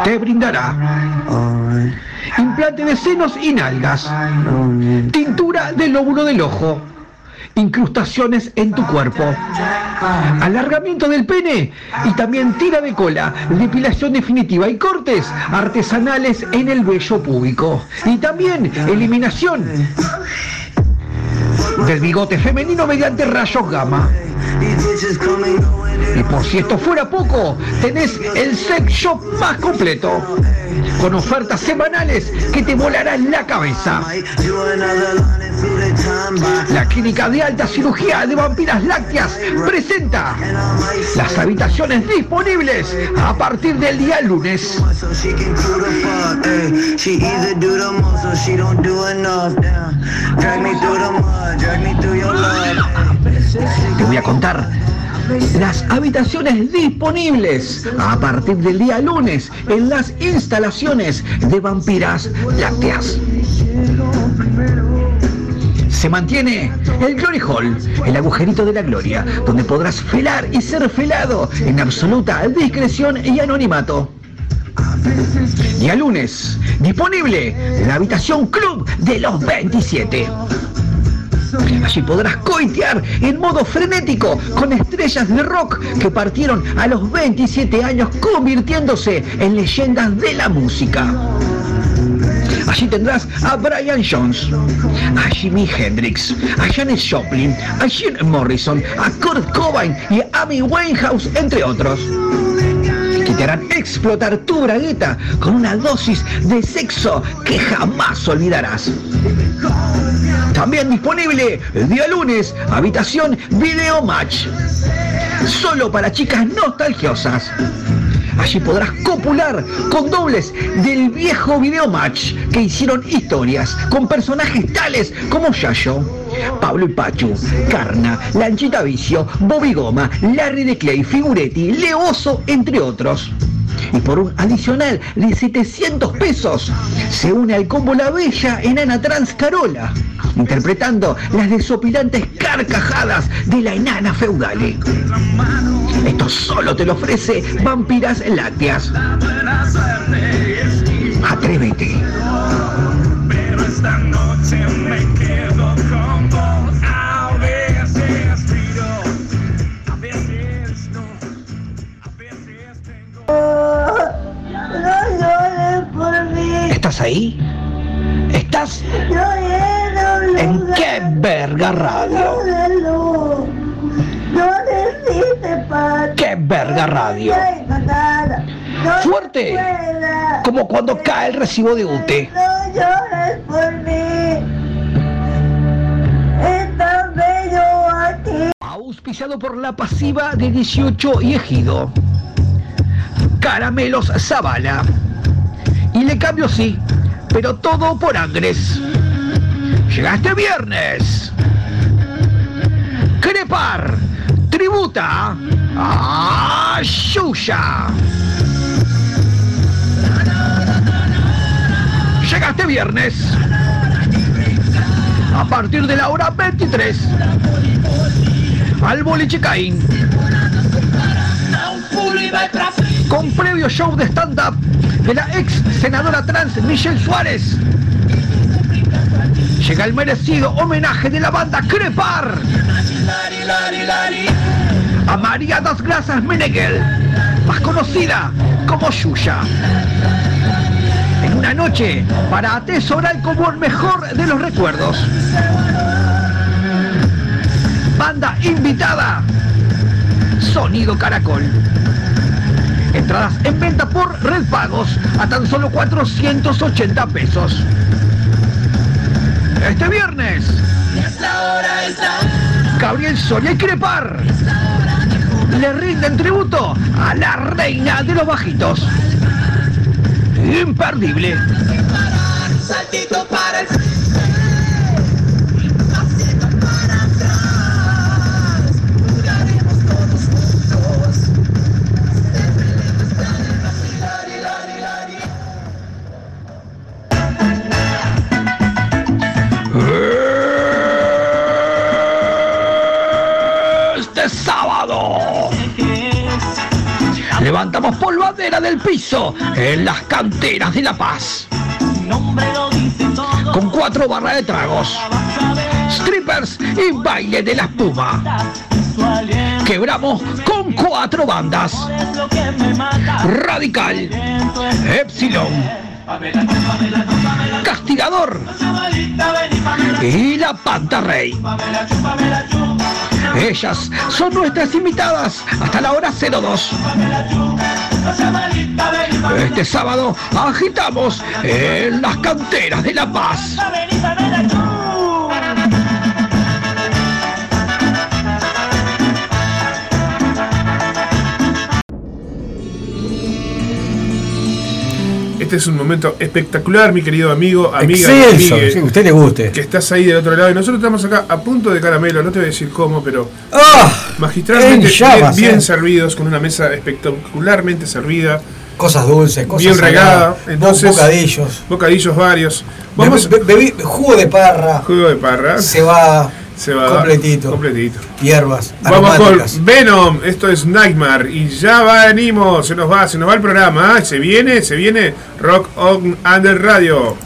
te brindará implante de senos y nalgas, tintura del lóbulo del ojo, incrustaciones en tu cuerpo, alargamiento del pene y también tira de cola, depilación definitiva y cortes artesanales en el vello púbico y también eliminación del bigote femenino mediante rayos gamma. Y por si esto fuera poco, tenés el sex shop más completo, con ofertas semanales que te volarán la cabeza. La Clínica de Alta Cirugía de Vampiras Lácteas presenta las habitaciones disponibles a partir del día lunes. Te voy a contar las habitaciones disponibles a partir del día lunes en las instalaciones de Vampiras Lácteas. Se mantiene el Glory Hall, el agujerito de la gloria, donde podrás felar y ser felado en absoluta discreción y anonimato. Día lunes, disponible la habitación Club de los 27. Allí podrás coitear en modo frenético con estrellas de rock que partieron a los 27 años convirtiéndose en leyendas de la música. Allí tendrás a Brian Jones, a Jimi Hendrix, a Janis Joplin, a Jim Morrison, a Kurt Cobain y a Amy Winehouse, entre otros, que te harán explotar tu bragueta con una dosis de sexo que jamás olvidarás. También disponible el día lunes, habitación Video Match, solo para chicas nostalgiosas. Allí podrás copular con dobles del viejo Video Match que hicieron historias con personajes tales como Yayo, Pablo y Pachu, Carna, Lanchita Vicio, Bobby Goma, Larry de Clay, Figuretti, Leoso, entre otros. Y por un adicional de $700 se une al combo la bella enana trans Carola, interpretando las desopilantes carcajadas de la enana feudale. Esto solo te lo ofrece Vampiras Lácteas. Atrévete. Pero esta noche me quedo con vos. A veces tiro, a veces no, a veces tengo. No llores por mí. ¿Estás ahí? ¿Estás? ¿En Qué Verga Radio? ¡Qué Verga Radio! Fuerte, como cuando cae el recibo de UTE. Auspiciado por la pasiva de 18 y Ejido. Caramelos Zavala. Y le cambio sí, pero todo por Andrés. Llegaste viernes. Crepar. Tributa a Xuxa. Llegaste viernes. A partir de la hora 23. Al boliche Caín. Con previo show de stand-up de la ex senadora trans Michelle Suárez. Llega el merecido homenaje de la banda Crepar a María das Gracias Meneghel, más conocida como Xuxa. En una noche para atesorar como el mejor de los recuerdos. Banda invitada, Sonido Caracol. Entradas en venta por Red Pagos a tan solo 480 pesos. Este viernes, Gabriel Soria y Crepar le rinden tributo a la reina de los bajitos. Imperdible. Levantamos polvadera del piso en las canteras de La Paz. Con 4 barras de tragos, strippers y baile de la espuma. Quebramos con 4 bandas. Radical, Epsilon, Castigador y La Panta Rey. Ellas son nuestras invitadas hasta la hora 02. Este sábado agitamos en las canteras de La Paz. Este es un momento espectacular, mi querido amigo, amiga. Excelso, que usted le guste. Que estás ahí del otro lado y nosotros estamos acá a punto de caramelo, no te voy a decir cómo, pero magistralmente llamas, bien servidos, con una mesa espectacularmente servida. Cosas dulces, cosas bien regada, entonces bocadillos. Bocadillos varios. Vamos, bebí jugo de parra. Jugo de parra. Se va completito. Hierbas. Vamos con Venom, esto es Nightmare. Y ya venimos, se nos va el programa, ¿eh? Se viene Rock on Under Radio.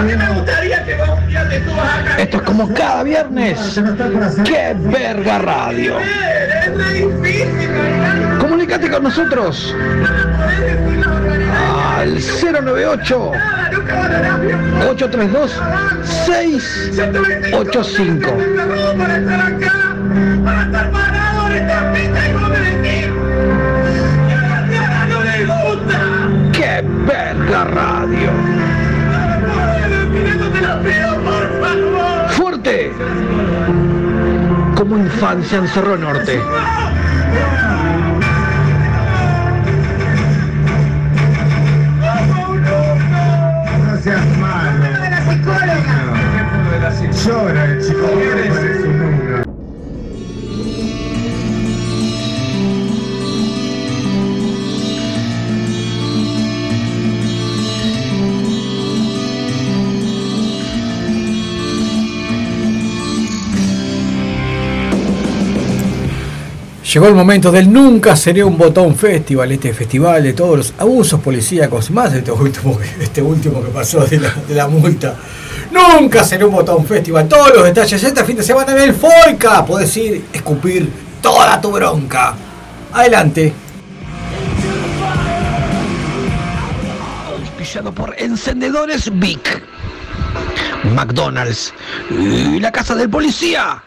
A mí me gustaría que vos fíjate tú vas acá. Esto es como cada viernes. ¡Qué verga radio! Comunícate con nosotros al 098-832-685. ¡Qué verga radio! ¡Fuerte! Como infancia en Cerro Norte. Llora el chico. Llegó el momento del Nunca Seré un Botón Festival, este festival de todos los abusos policíacos, más este último que pasó de la multa. Nunca Seré un Botón Festival, todos los detalles este fin de semana en el Foica. Podés ir, escupir toda tu bronca. Adelante. Auspiciado por Encendedores Vic, McDonald's y la Casa del Policía.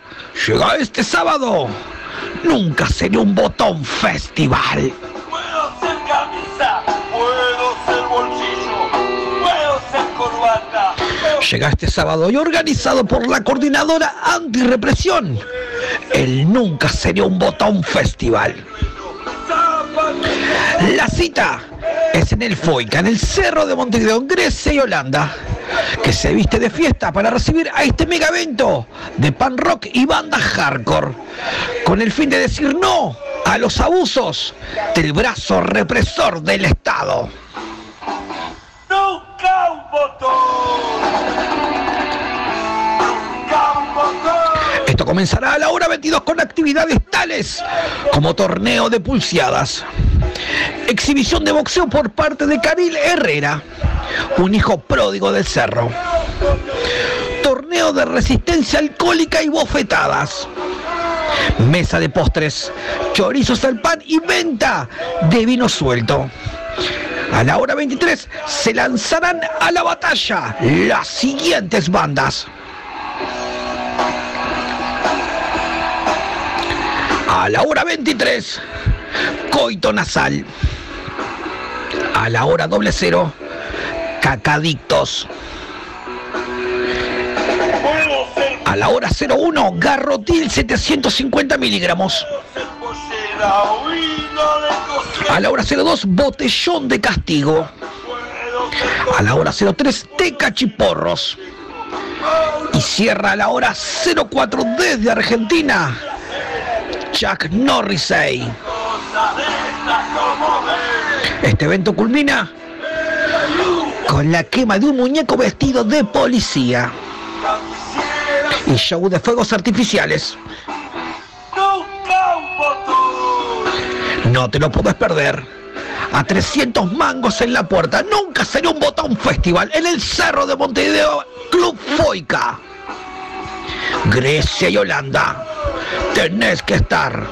Llega este sábado Nunca Seré un Botón Festival. Puedo ser camisa, puedo ser bolsillo, puedo ser corbata. Llega este sábado y organizado por la coordinadora antirrepresión, el Nunca Seré un Botón Festival. La cita es en el Foica, en el Cerro de Montevideo, Grecia y Holanda, que se viste de fiesta para recibir a este mega evento de pan rock y banda hardcore, con el fin de decir no a los abusos del brazo represor del Estado. ¡Nunca un botón! Esto comenzará a la hora 22 con actividades tales como torneo de pulseadas, exhibición de boxeo por parte de Caril Herrera, un hijo pródigo del cerro, torneo de resistencia alcohólica y bofetadas, mesa de postres, chorizos al pan y venta de vino suelto. A la hora 23 se lanzarán a la batalla las siguientes bandas. A la hora 23, coito nasal. A la hora 00, cacadictos. A la hora 01, garrotil 750 miligramos. A la hora 02, botellón de castigo. A la hora 03, tecachiporros. Y cierra a la hora 04 desde Argentina, Chuck Norrisey. Este evento culmina con la quema de un muñeco vestido de policía y show de fuegos artificiales. No te lo podés perder. A 300 mangos en la puerta, Nunca Seré un Botón Festival en el Cerro de Montevideo, Club Foica, Grecia y Holanda. Tenés que estar.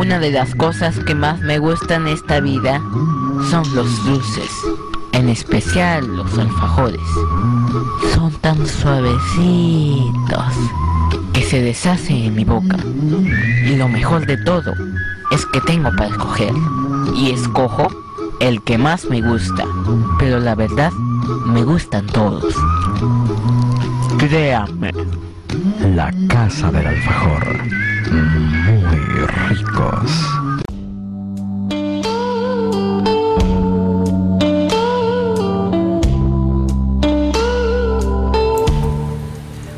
Una de las cosas que más me gustan en esta vida son los dulces, en especial los alfajores. Son tan suavecitos que se deshacen en mi boca. Y lo mejor de todo es que tengo para escoger, y escojo el que más me gusta, pero la verdad me gustan todos. Créame, la Casa del Alfajor. Muy ricos.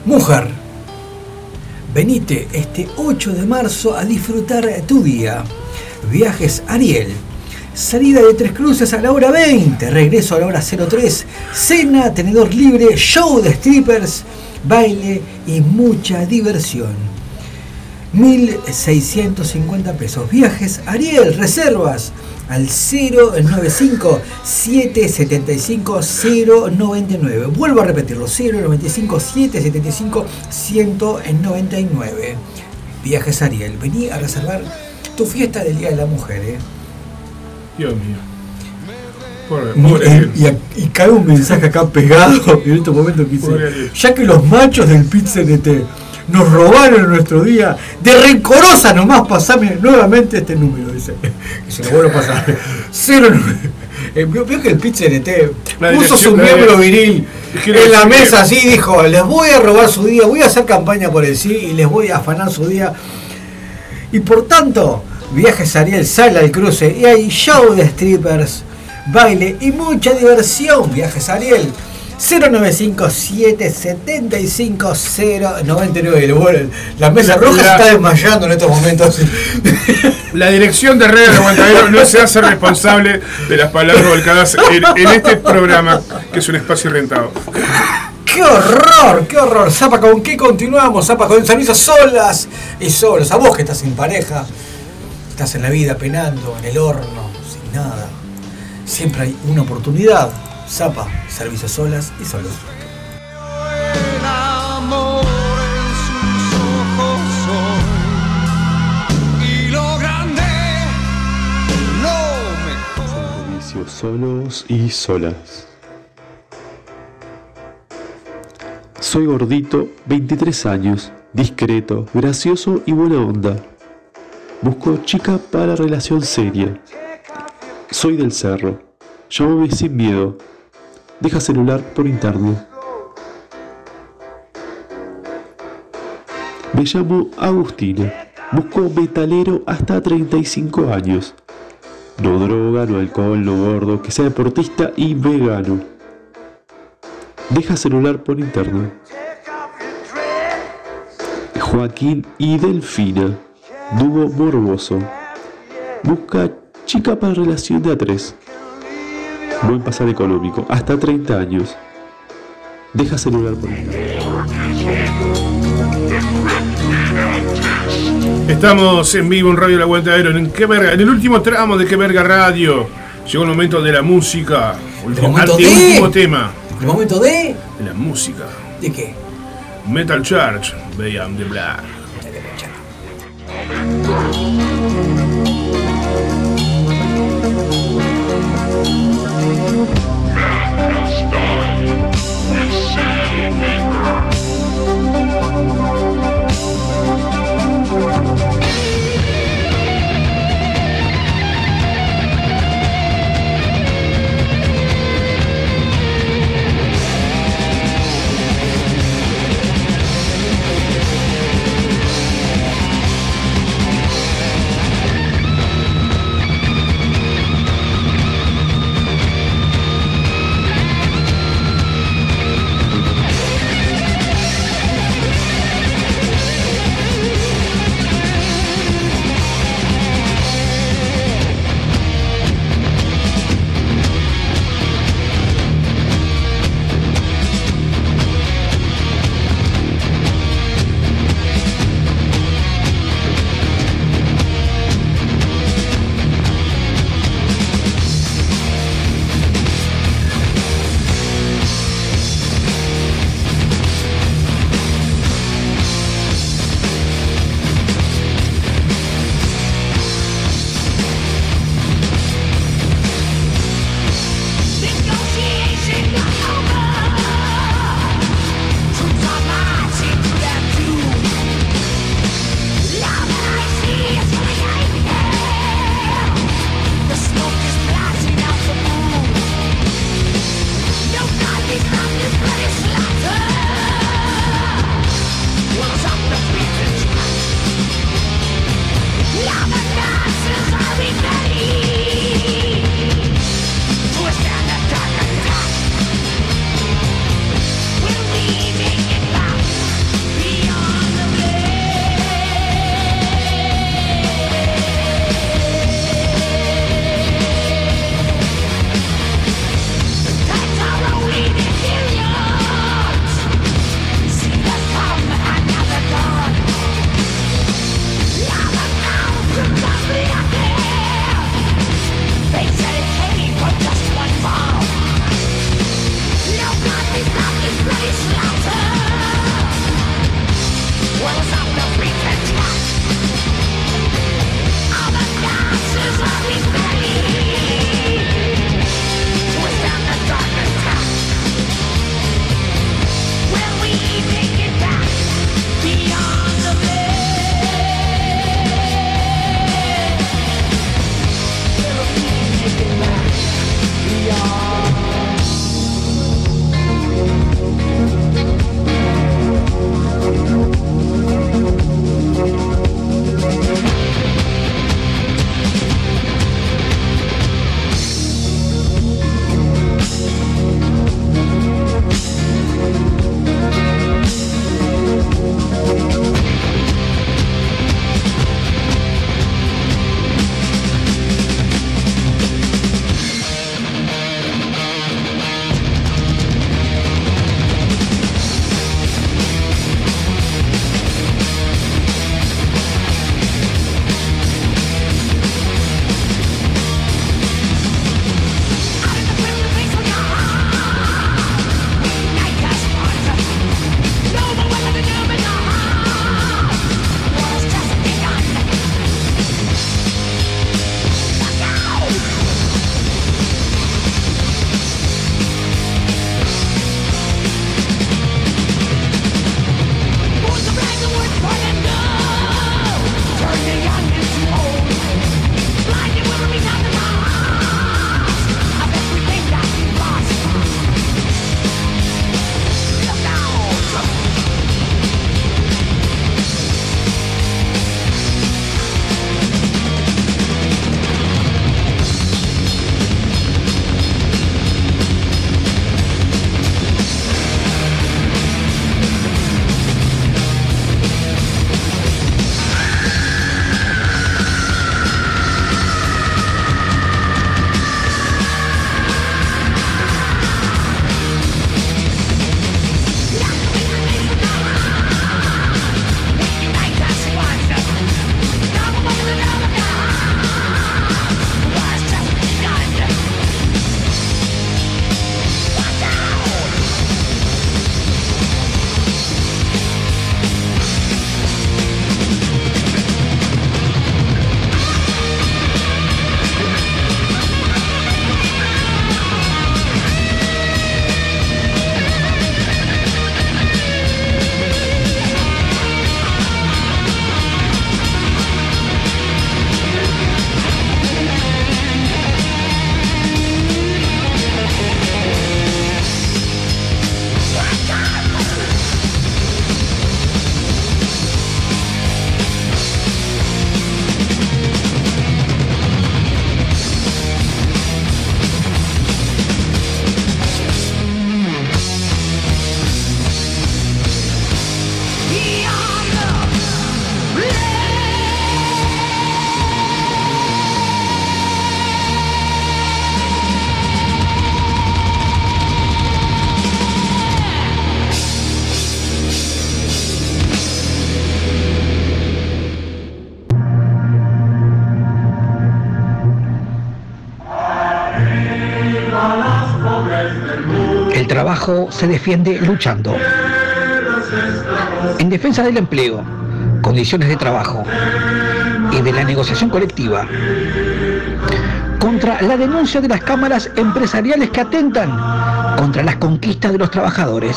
Mujer, venite este 8 de marzo a disfrutar tu día. Viajes Ariel. Salida de Tres Cruces a la hora 20. Regreso a la hora 03. Cena, tenedor libre, show de strippers, baile y mucha diversión. 1.650 pesos. Viajes Ariel, reservas al 095-775-099. Vuelvo a repetirlo, 095-775-199. Viajes Ariel, vení a reservar tu fiesta del Día de la Mujer, ¿eh? Dios mío. Pobre y cae un mensaje acá pegado en estos momentos que dice: ya que los machos del Pit CNT nos robaron nuestro día, de rencorosa nomás pasame nuevamente este número, dice. Y se lo vuelvo a pasar. 09. Veo que el Pit CNT puso su miembro viril en la mesa así, dijo: les voy a robar su día, voy a hacer campaña por el sí y les voy a afanar su día. Y por tanto, Viajes Ariel sale al cruce y hay show de strippers, baile y mucha diversión. Viajes Ariel, 095-775-099. Bueno, la mesa roja se está desmayando en estos momentos. La dirección de Redes Aguantadero no se hace responsable de las palabras volcadas en este programa, que es un espacio rentado. ¡Qué horror! ¡Qué horror! Zapa, ¿con qué continuamos? Zapa, con servicios solas y solos. A vos que estás sin pareja, estás en la vida penando, en el horno, sin nada. Siempre hay una oportunidad. Zapa, servicios solas y solos. Servicios solos y solas. Soy gordito, 23 años, discreto, gracioso y buena onda. Busco chica para relación seria. Soy del cerro. Llámame sin miedo. Deja celular por interno. Me llamo Agustina. Busco metalero hasta 35 años. No droga, no alcohol, no gordo, que sea deportista y vegano. Deja celular por interno. Joaquín y Delfina. Dúo morboso. Busca chica para relación de a tres. Buen pasar económico. Hasta 30 años. Deja celular por interno. Estamos en vivo en Radio El Aguantadero. En Qué Verga, en el último tramo de Qué Verga Radio. Llegó el momento de la música. Último tema. El momento de... la música. ¿De qué? Metal Church, Beyond the Black. El trabajo se defiende luchando. En defensa del empleo, condiciones de trabajo y de la negociación colectiva. Contra la denuncia de las cámaras empresariales que atentan contra las conquistas de los trabajadores.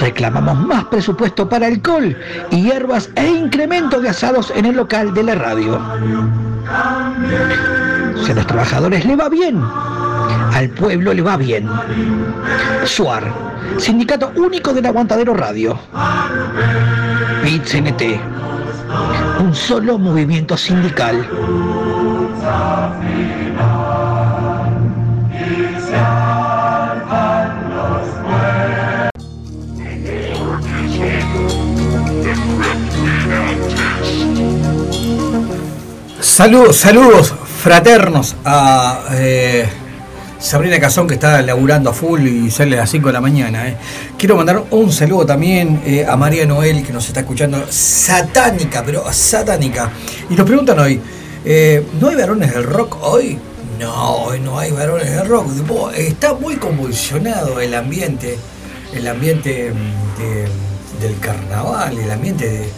Reclamamos más presupuesto para alcohol y hierbas e incremento de asados en el local de la radio. Si a los trabajadores le va bien, al pueblo le va bien. SUAR, Sindicato Único del Aguantadero Radio. PIT-CNT, un solo movimiento sindical. Saludos fraternos a Sabrina Cazón, que está laburando a full y sale a las 5 de la mañana. Quiero mandar un saludo también a María Noel, que nos está escuchando satánica, pero satánica. Y nos preguntan hoy, ¿no hay varones del rock hoy? No, hoy no hay varones del rock. Está muy convulsionado el ambiente del carnaval, el ambiente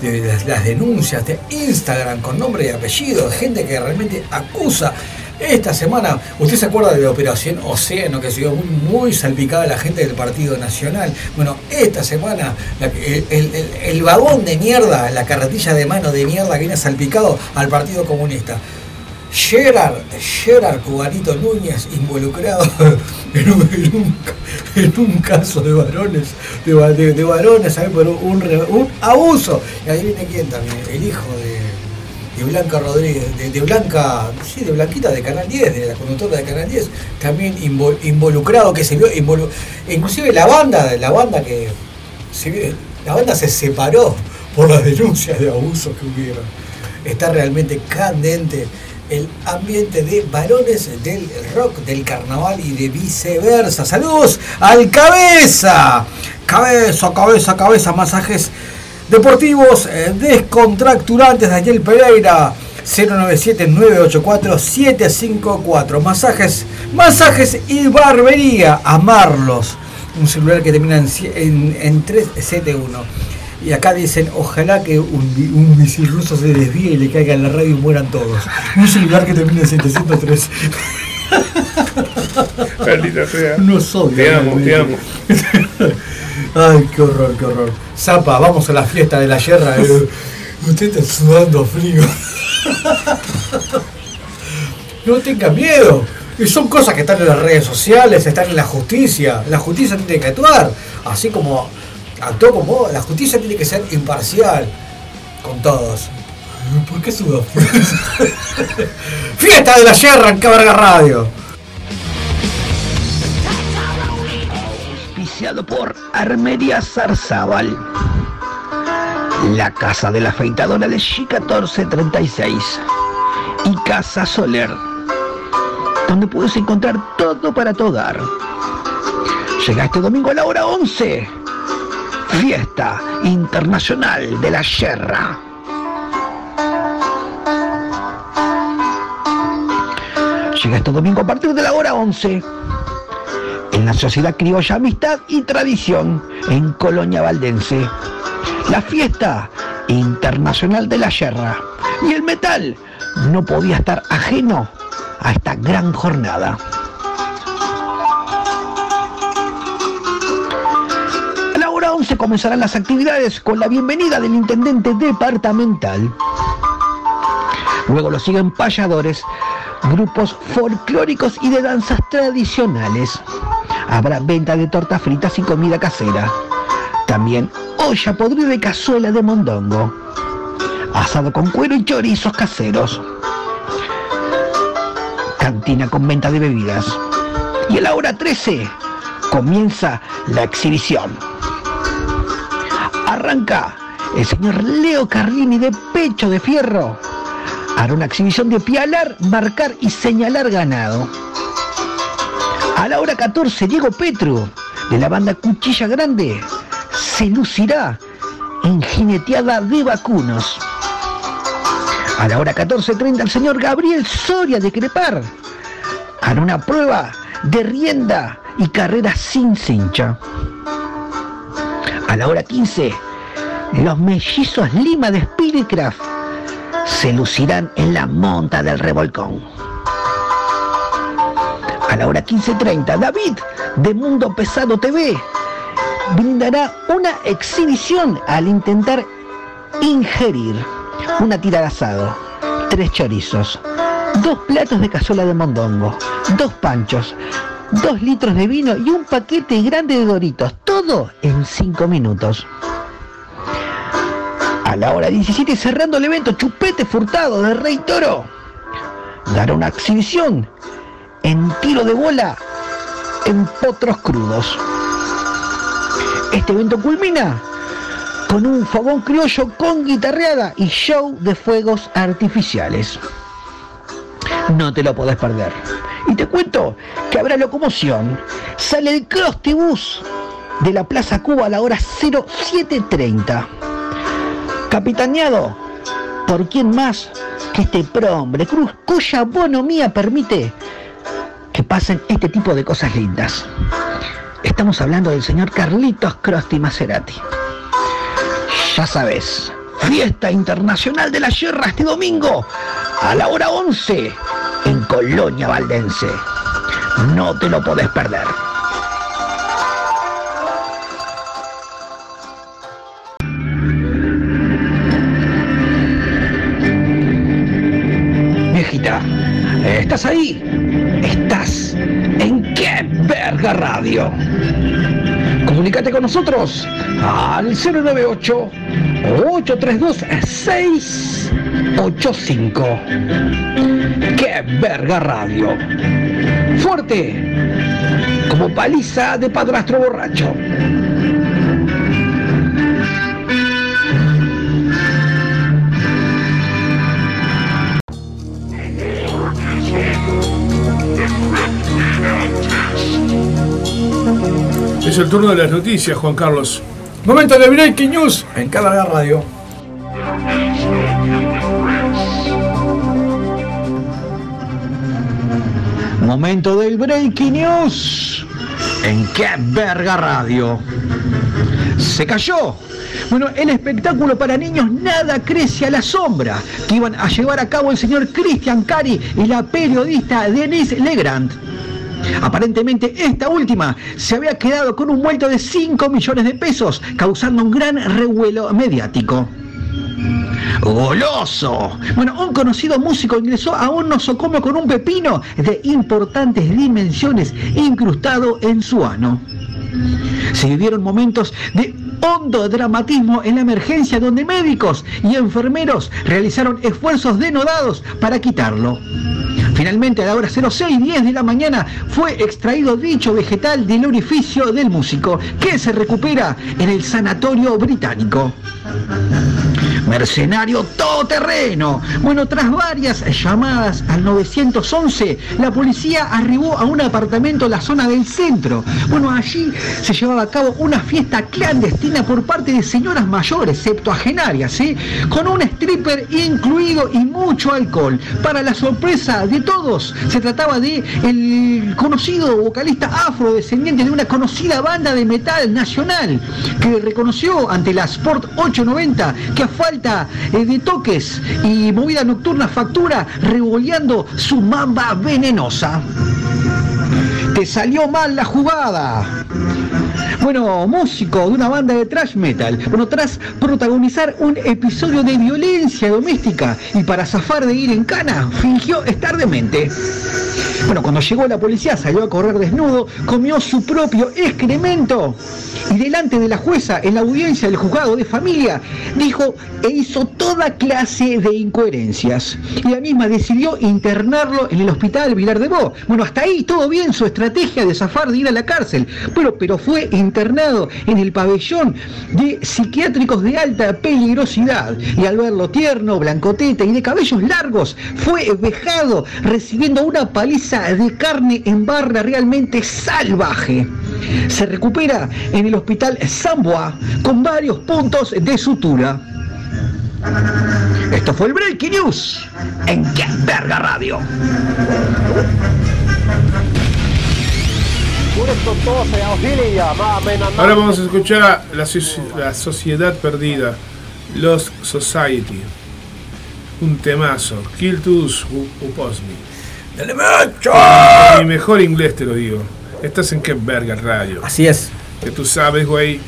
de las denuncias de Instagram con nombre y apellido, gente que realmente acusa. Esta semana, ¿usted se acuerda de la Operación Océano, que se dio muy salpicada la gente del Partido Nacional? Bueno, esta semana el vagón de mierda, la carretilla de mano de mierda que viene salpicado al Partido Comunista. Gerard Cubanito Núñez involucrado en un caso de varones, de varones, ¿sabes? Por un abuso. Y ahí viene quién también, el hijo de Blanca Rodríguez, de Blanquita de Canal 10, de la conductora de Canal 10, también involucrado, que se vio inclusive la banda se separó por las denuncias de abusos que hubieron. Está realmente candente el ambiente de varones del rock, del carnaval y de viceversa. Saludos al cabeza, masajes deportivos descontracturantes, Daniel Pereira, 097-984-754, masajes y barbería, amarlos, un celular que termina en 371. Y acá dicen, ojalá que un misil ruso se desvíe y le caiga en la radio y mueran todos. Un celular que termina en 703. Maldita sea. No soy. Te amo. Ay, qué horror. Zapa, vamos a la fiesta de la yerra. Usted está sudando frío. No tenga miedo. Y son cosas que están en las redes sociales, están en la justicia. La justicia tiene que actuar. Así como... Actuó como la justicia tiene que ser imparcial con todos. ¿Por qué sudó? Fiesta de la Yerra en Qué Verga Radio. Auspiciado por Armería Zarzábal, la casa de la afeitadora de G 1436 y Casa Soler, donde puedes encontrar todo para tu hogar. Llega este domingo a la hora 11. Fiesta Internacional de la Yerra. Llega este domingo a partir de la hora 11 en la Sociedad Criolla Amistad y Tradición en Colonia Valdense. La Fiesta Internacional de la Yerra y el metal no podía estar ajeno a esta gran jornada. Se comenzarán las actividades con la bienvenida del intendente departamental. Luego lo siguen payadores, grupos folclóricos y de danzas tradicionales. Habrá venta de tortas fritas y comida casera. También olla podrida y cazuela de mondongo, asado con cuero y chorizos caseros. Cantina con venta de bebidas. Y a la hora 13 comienza la exhibición. Arranca el señor Leo Carlini de Pecho de Fierro. Hará una exhibición de pialar, marcar y señalar ganado. A la hora 14, Diego Petru, de la banda Cuchilla Grande, se lucirá en jineteada de vacunos. A la hora 14:30, el señor Gabriel Soria de Crepar hará una prueba de rienda y carreras sin cincha. A la hora 15, los mellizos Lima de Spiritcraft se lucirán en la monta del Revolcón. A la hora 15:30, David de Mundo Pesado TV brindará una exhibición al intentar ingerir una tira de asado, 3 chorizos, 2 platos de cazuela de mondongo, 2 panchos, 2 litros de vino y un paquete grande de Doritos, todo en 5 minutos. A la hora 17, cerrando el evento, Chupete Furtado de Rey Toro dará una exhibición en tiro de bola en potros crudos. Este evento culmina con un fogón criollo con guitarreada y show de fuegos artificiales. No te lo podés perder. Y te cuento que habrá locomoción. Sale el Crostibús de la Plaza Cuba a la hora 07:30. Capitaneado por quien más que este prohombre cruz, cuya bonomía permite que pasen este tipo de cosas lindas. Estamos hablando del señor Carlitos Crosti Maserati. Ya sabes, Fiesta Internacional de la Sierra este domingo a la hora 11 en Colonia Valdense. No te lo podés perder. Viejita, ¿estás ahí? Estás en Qué Verga Radio. Comunícate con nosotros al 098-832-685. ¡Qué Verga Radio! Fuerte como paliza de padrastro borracho. Es el turno de las noticias, Juan Carlos. Momento de Breaking News en Qué Verga Radio. Momento del Breaking News en Qué Verga Radio. Se cayó. Bueno, el espectáculo para niños Nada Crece a la Sombra, que iban a llevar a cabo el señor Christian Cari y la periodista Denise Legrand. Aparentemente esta última se había quedado con un vuelto de 5 millones de pesos, causando un gran revuelo mediático. ¡Goloso! Bueno, un conocido músico ingresó a un nosocomio con un pepino de importantes dimensiones incrustado en su ano. Se vivieron momentos de hondo dramatismo en la emergencia, donde médicos y enfermeros realizaron esfuerzos denodados para quitarlo. Finalmente, a la hora 06:10 de la mañana, fue extraído dicho vegetal del orificio del músico, que se recupera en el sanatorio británico. Mercenario todoterreno. Bueno, tras varias llamadas al 911, la policía arribó a un apartamento en la zona del centro. Bueno, allí se llevaba a cabo una fiesta clandestina por parte de señoras mayores, septuagenarias, con un stripper incluido y mucho alcohol. Para la sorpresa de todos, se trataba de el conocido vocalista afrodescendiente de una conocida banda de metal nacional, que reconoció ante la Sport 890 que a falta de toques y movida nocturna factura revoleando su mamba venenosa. Te salió mal la jugada. Bueno, músico de una banda de thrash metal, bueno, tras protagonizar un episodio de violencia doméstica y para zafar de ir en cana, fingió estar demente. Bueno, cuando llegó la policía salió a correr desnudo, comió su propio excremento y delante de la jueza en la audiencia del juzgado de familia dijo e hizo toda clase de incoherencias. Y la misma decidió internarlo en el hospital Vilardebó. Bueno, hasta ahí todo bien su estrategia de zafar de ir a la cárcel, pero fue internado en el pabellón de psiquiátricos de alta peligrosidad y al verlo tierno, blancoteta y de cabellos largos, fue vejado recibiendo una paliza de carne en barra realmente salvaje. Se recupera en el hospital Samboa con varios puntos de sutura. Esto fue el Breaking News en Qué Verga Radio. Ahora vamos a escuchar a la Sociedad Perdida, Lost Society. Un temazo, Kill Tus Uposni. ¡Dale macho! Mi mejor inglés te lo digo. Estás en Qué Verga Radio. Así es. Que tú sabes, güey.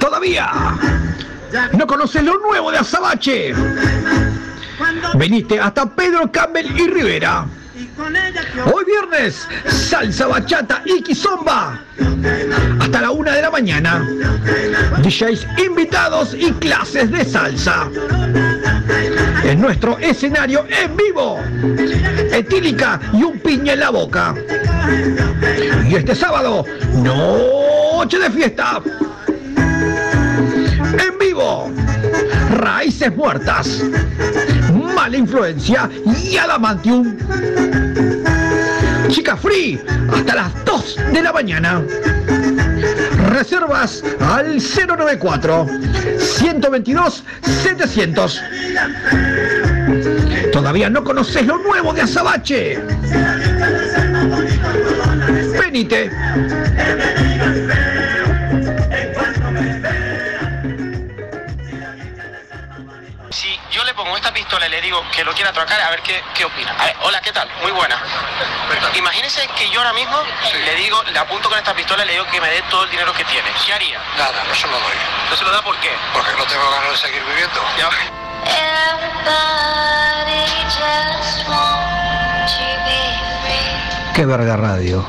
Todavía no conoces lo nuevo de Azabache. Veniste hasta Pedro, Campbell y Rivera. Hoy viernes, salsa, bachata y quizomba hasta la 1 de la mañana. DJs invitados y clases de salsa en nuestro escenario en vivo. Etílica y un piña en la boca. Y este sábado, noche de fiesta en vivo, Raíces Muertas, Mala Influencia y Adamantium. Chica Free hasta las 2 de la mañana. Reservas al 094 122 700. Todavía no conocés lo nuevo de Azabache. Venite. pistola y le digo que lo quiera atracar, a ver qué opina. A ver, hola, ¿qué tal? Muy buena. Imagínense que yo ahora mismo le digo, le apunto con esta pistola y le digo que me dé todo el dinero que tiene. ¿Qué haría? Nada, no se lo doy. ¿No se lo da por qué? Porque no tengo ganas de seguir viviendo. Ya. Qué Verga Radio.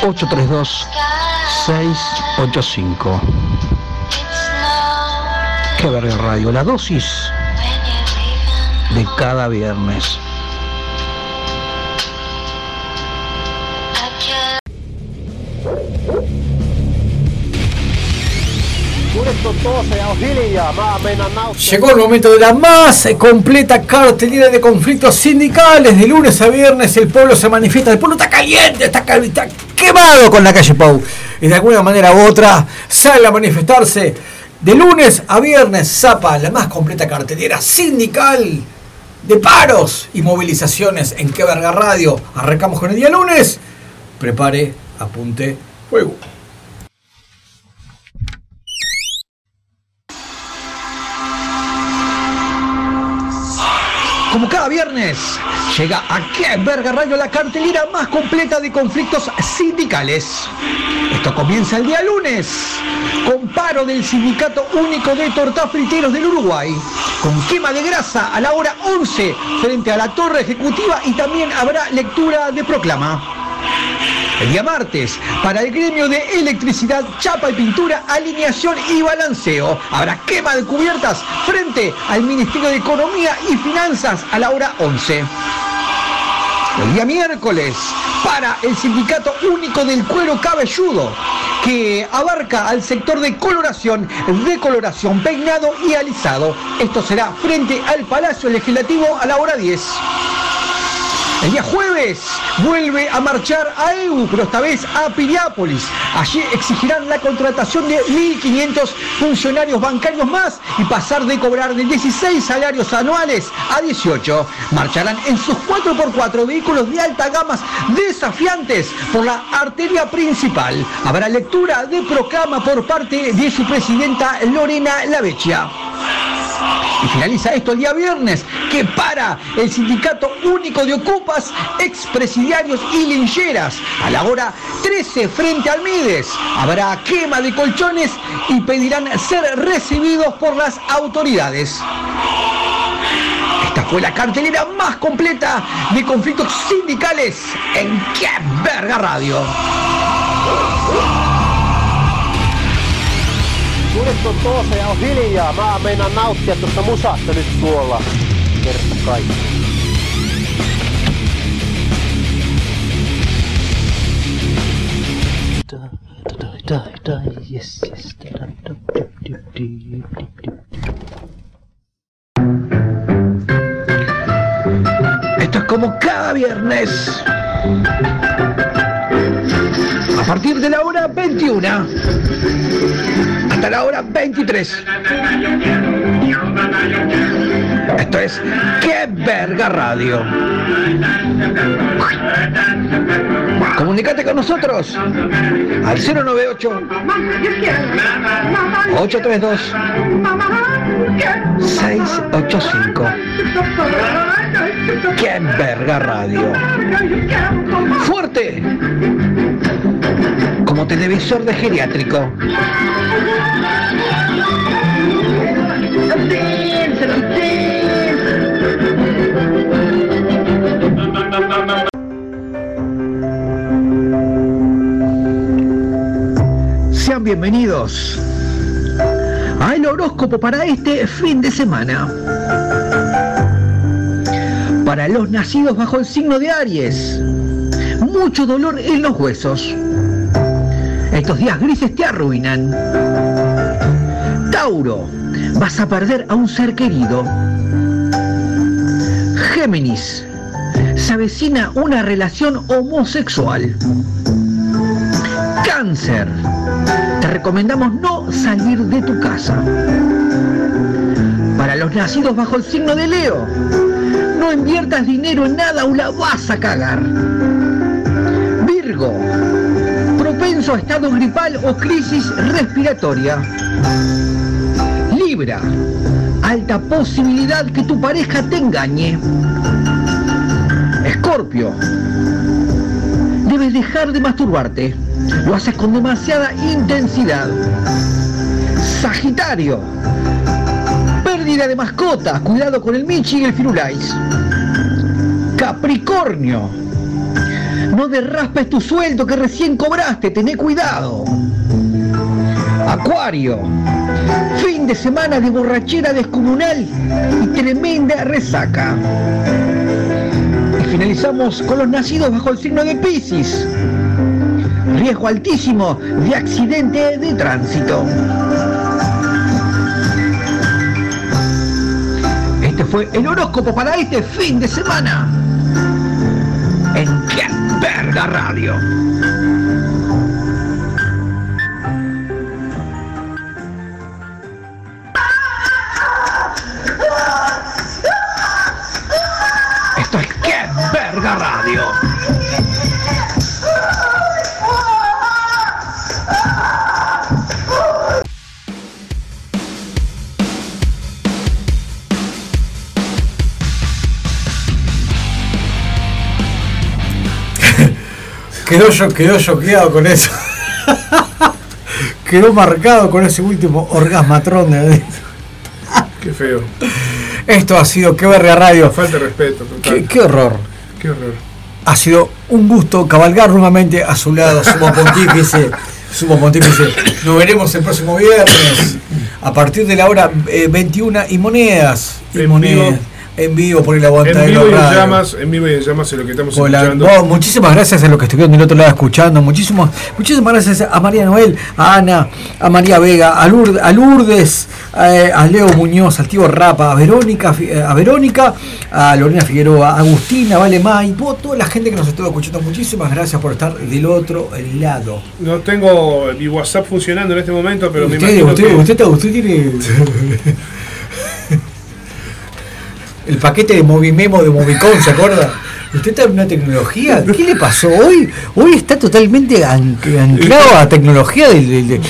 098-832-685. Qué Verga Radio. La dosis de cada viernes. Llegó el momento de la más completa cartelera de conflictos sindicales. De lunes a viernes el pueblo se manifiesta. El pueblo está caliente, está quemado con la calle Pau. Y de alguna manera u otra sale a manifestarse. De lunes a viernes, Zapa, la más completa cartelera sindical de paros y movilizaciones en Qué Verga Radio. Arrancamos con el día lunes. Prepare, apunte, fuego. Como cada viernes, llega a Qué Verga Radio la cartelera más completa de conflictos sindicales. Esto comienza el día lunes, con paro del Sindicato Único de Tortafriteros del Uruguay, con quema de grasa a la hora 11 frente a la Torre Ejecutiva y también habrá lectura de proclama. El día martes, para el gremio de electricidad, chapa y pintura, alineación y balanceo, habrá quema de cubiertas frente al Ministerio de Economía y Finanzas a la hora 11. El día miércoles, para el Sindicato Único del Cuero Cabelludo, que abarca al sector de coloración, decoloración, peinado y alisado. Esto será frente al Palacio Legislativo a la hora 10. El día jueves vuelve a marchar a AEBU, pero esta vez a Piriápolis. Allí exigirán la contratación de 1.500 funcionarios bancarios más y pasar de cobrar de 16 salarios anuales a 18. Marcharán en sus 4x4 vehículos de alta gama desafiantes por la arteria principal. Habrá lectura de proclama por parte de su presidenta Lorena Lavecchia. Y finaliza esto el día viernes, que para el Sindicato Único de Ocupas, Expresidiarios y Lincheras, a la hora 13 frente al Mides, habrá quema de colchones y pedirán ser recibidos por las autoridades. Esta fue la cartelera más completa de conflictos sindicales en Qué Verga Radio. Citoso ja on hiljaa, mä meinaan nauttia tuosta musasta nyt tuolla. Kerta kaikki. Yes. Esto es como cada viernes. A partir de la hora 21 hasta la hora 23. Esto es Qué Verga Radio. Comunicate con nosotros al 098-832-685. Qué Verga Radio. Fuerte como televisor de geriátrico. Sean bienvenidos al horóscopo para este fin de semana. Para los nacidos bajo el signo de Aries, mucho dolor en los huesos. Estos días grises te arruinan. Tauro, vas a perder a un ser querido. Géminis, se avecina una relación homosexual. Cáncer, te recomendamos no salir de tu casa. Para los nacidos bajo el signo de Leo, no inviertas dinero en nada o la vas a cagar. Virgo, propenso a estado gripal o crisis respiratoria. Libra, alta posibilidad que tu pareja te engañe. Escorpio, debes dejar de masturbarte. Lo haces con demasiada intensidad. Sagitario, pérdida de mascotas. Cuidado con el Michi y el Firulais. Capricornio, no derraspes tu sueldo que recién cobraste. Tené cuidado. Acuario, fin de semana de borrachera descomunal y tremenda resaca. Y finalizamos con los nacidos bajo el signo de Piscis. Riesgo altísimo de accidente de tránsito. Este fue el horóscopo para este fin de semana en Qué Verga Radio. Esto es Qué Verga Radio. Quedó choqueado con eso. Quedó marcado con ese último orgasmatrón de adentro. Qué feo. Esto ha sido Qué Verga Radio. Falta de respeto. Qué horror. Qué horror. Ha sido un gusto cabalgar nuevamente a su lado, Sumo Pontífice. Sumo Pontífice. Nos veremos el próximo viernes a partir de la hora 21 y monedas. Y monedas. En vivo por el Aguantadero Radio. En vivo y en llamas es lo que estamos escuchando. Oh, muchísimas gracias a los que estuvieron del otro lado escuchando. Muchísimas gracias a María Noel, a Ana, a María Vega, a Lourdes, a Leo Muñoz, al tío Rapa, a Verónica, a Lorena Figueroa, a Agustina, a Vale May, toda la gente que nos estuvo escuchando. Muchísimas gracias por estar del otro lado. No tengo mi WhatsApp funcionando en este momento, pero me imagino que... Usted tiene... El paquete de Movimemo de Movicon, ¿se acuerda? Usted está en una tecnología. ¿Qué le pasó hoy? Hoy está totalmente anclado a tecnología del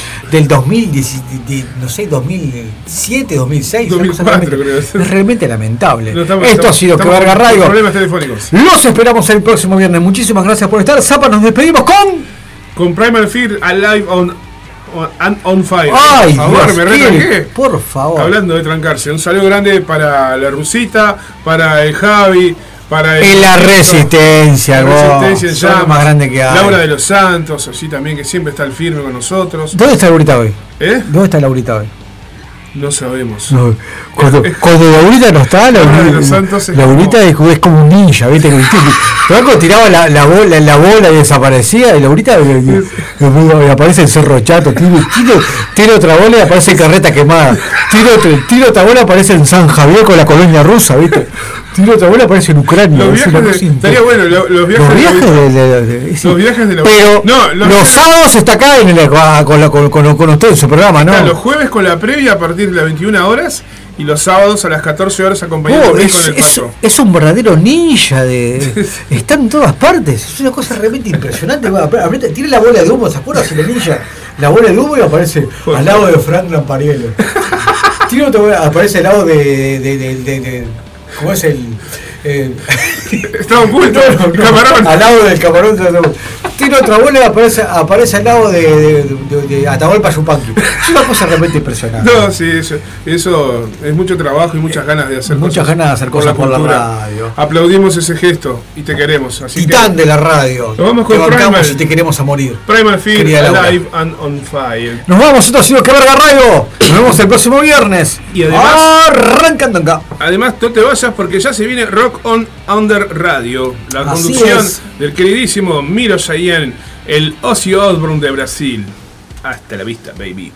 2007, 2006. 2004, creo. Es realmente lamentable. Esto ha sido Qué Verga Radio. Problemas telefónicos. Los esperamos el próximo viernes. Muchísimas gracias por estar. Zapa, nos despedimos con Primal Fear, Alive on Fire. Ay, Dios, me retranqué. Por favor. Hablando de trancarse, un saludo grande para la Rusita, para el Javi, para el... La Resistencia, la Resistencia en más grande que hay. Laura de los Santos, así también, que siempre está al firme con nosotros. ¿Dónde está Laurita hoy? ¿Dónde está Laurita hoy? No sabemos. No. Cuando Laurita no está, Laurita es como un ninja, ¿viste? Franco tiraba la bola y desaparecía, y Laurita aparece el Cerro Chato, tira otra bola y aparece Carreta Quemada, tira otra bola, aparece en San Javier con la colonia rusa, ¿viste? Tira otra bola, aparece en Ucrania. Estaría bueno, los viajes de la... Pero no, los sábados está acá con usted en su programa, ¿no? Está, los jueves con la previa a partir de las 21 horas y los sábados a las 14 horas acompañado con el Pato. Es un verdadero ninja de... Está en todas partes. Es una cosa realmente impresionante. Tiene la bola de humo, ¿se acuerdan? Si la ninja, la bola de humo, y aparece al lado de Frank Lampariello. Tiene otra bola, aparece al lado de ¿cómo es el...? Está oculto, no, camarón. Al lado del camarón. Tiene otra bola, aparece al lado de Atahualpa Yupanqui. Es una cosa realmente impresionante. No, sí, eso es mucho trabajo y muchas ganas de hacer muchas cosas. Muchas ganas de hacer cosas por la radio. Aplaudimos ese gesto y te queremos. Así Titán que de la radio. Nos vamos con Primal. Y te queremos a morir. Primal Fear, Alive and on Fire. Nos vamos, esto ha sido Qué Verga Radio. Nos vemos el próximo viernes. Y además... Arrancan acá. Además, no te vayas porque ya se viene Rock On Under Radio, la conducción del queridísimo Miro en el Ocio Osborne de Brasil. Hasta la vista, baby.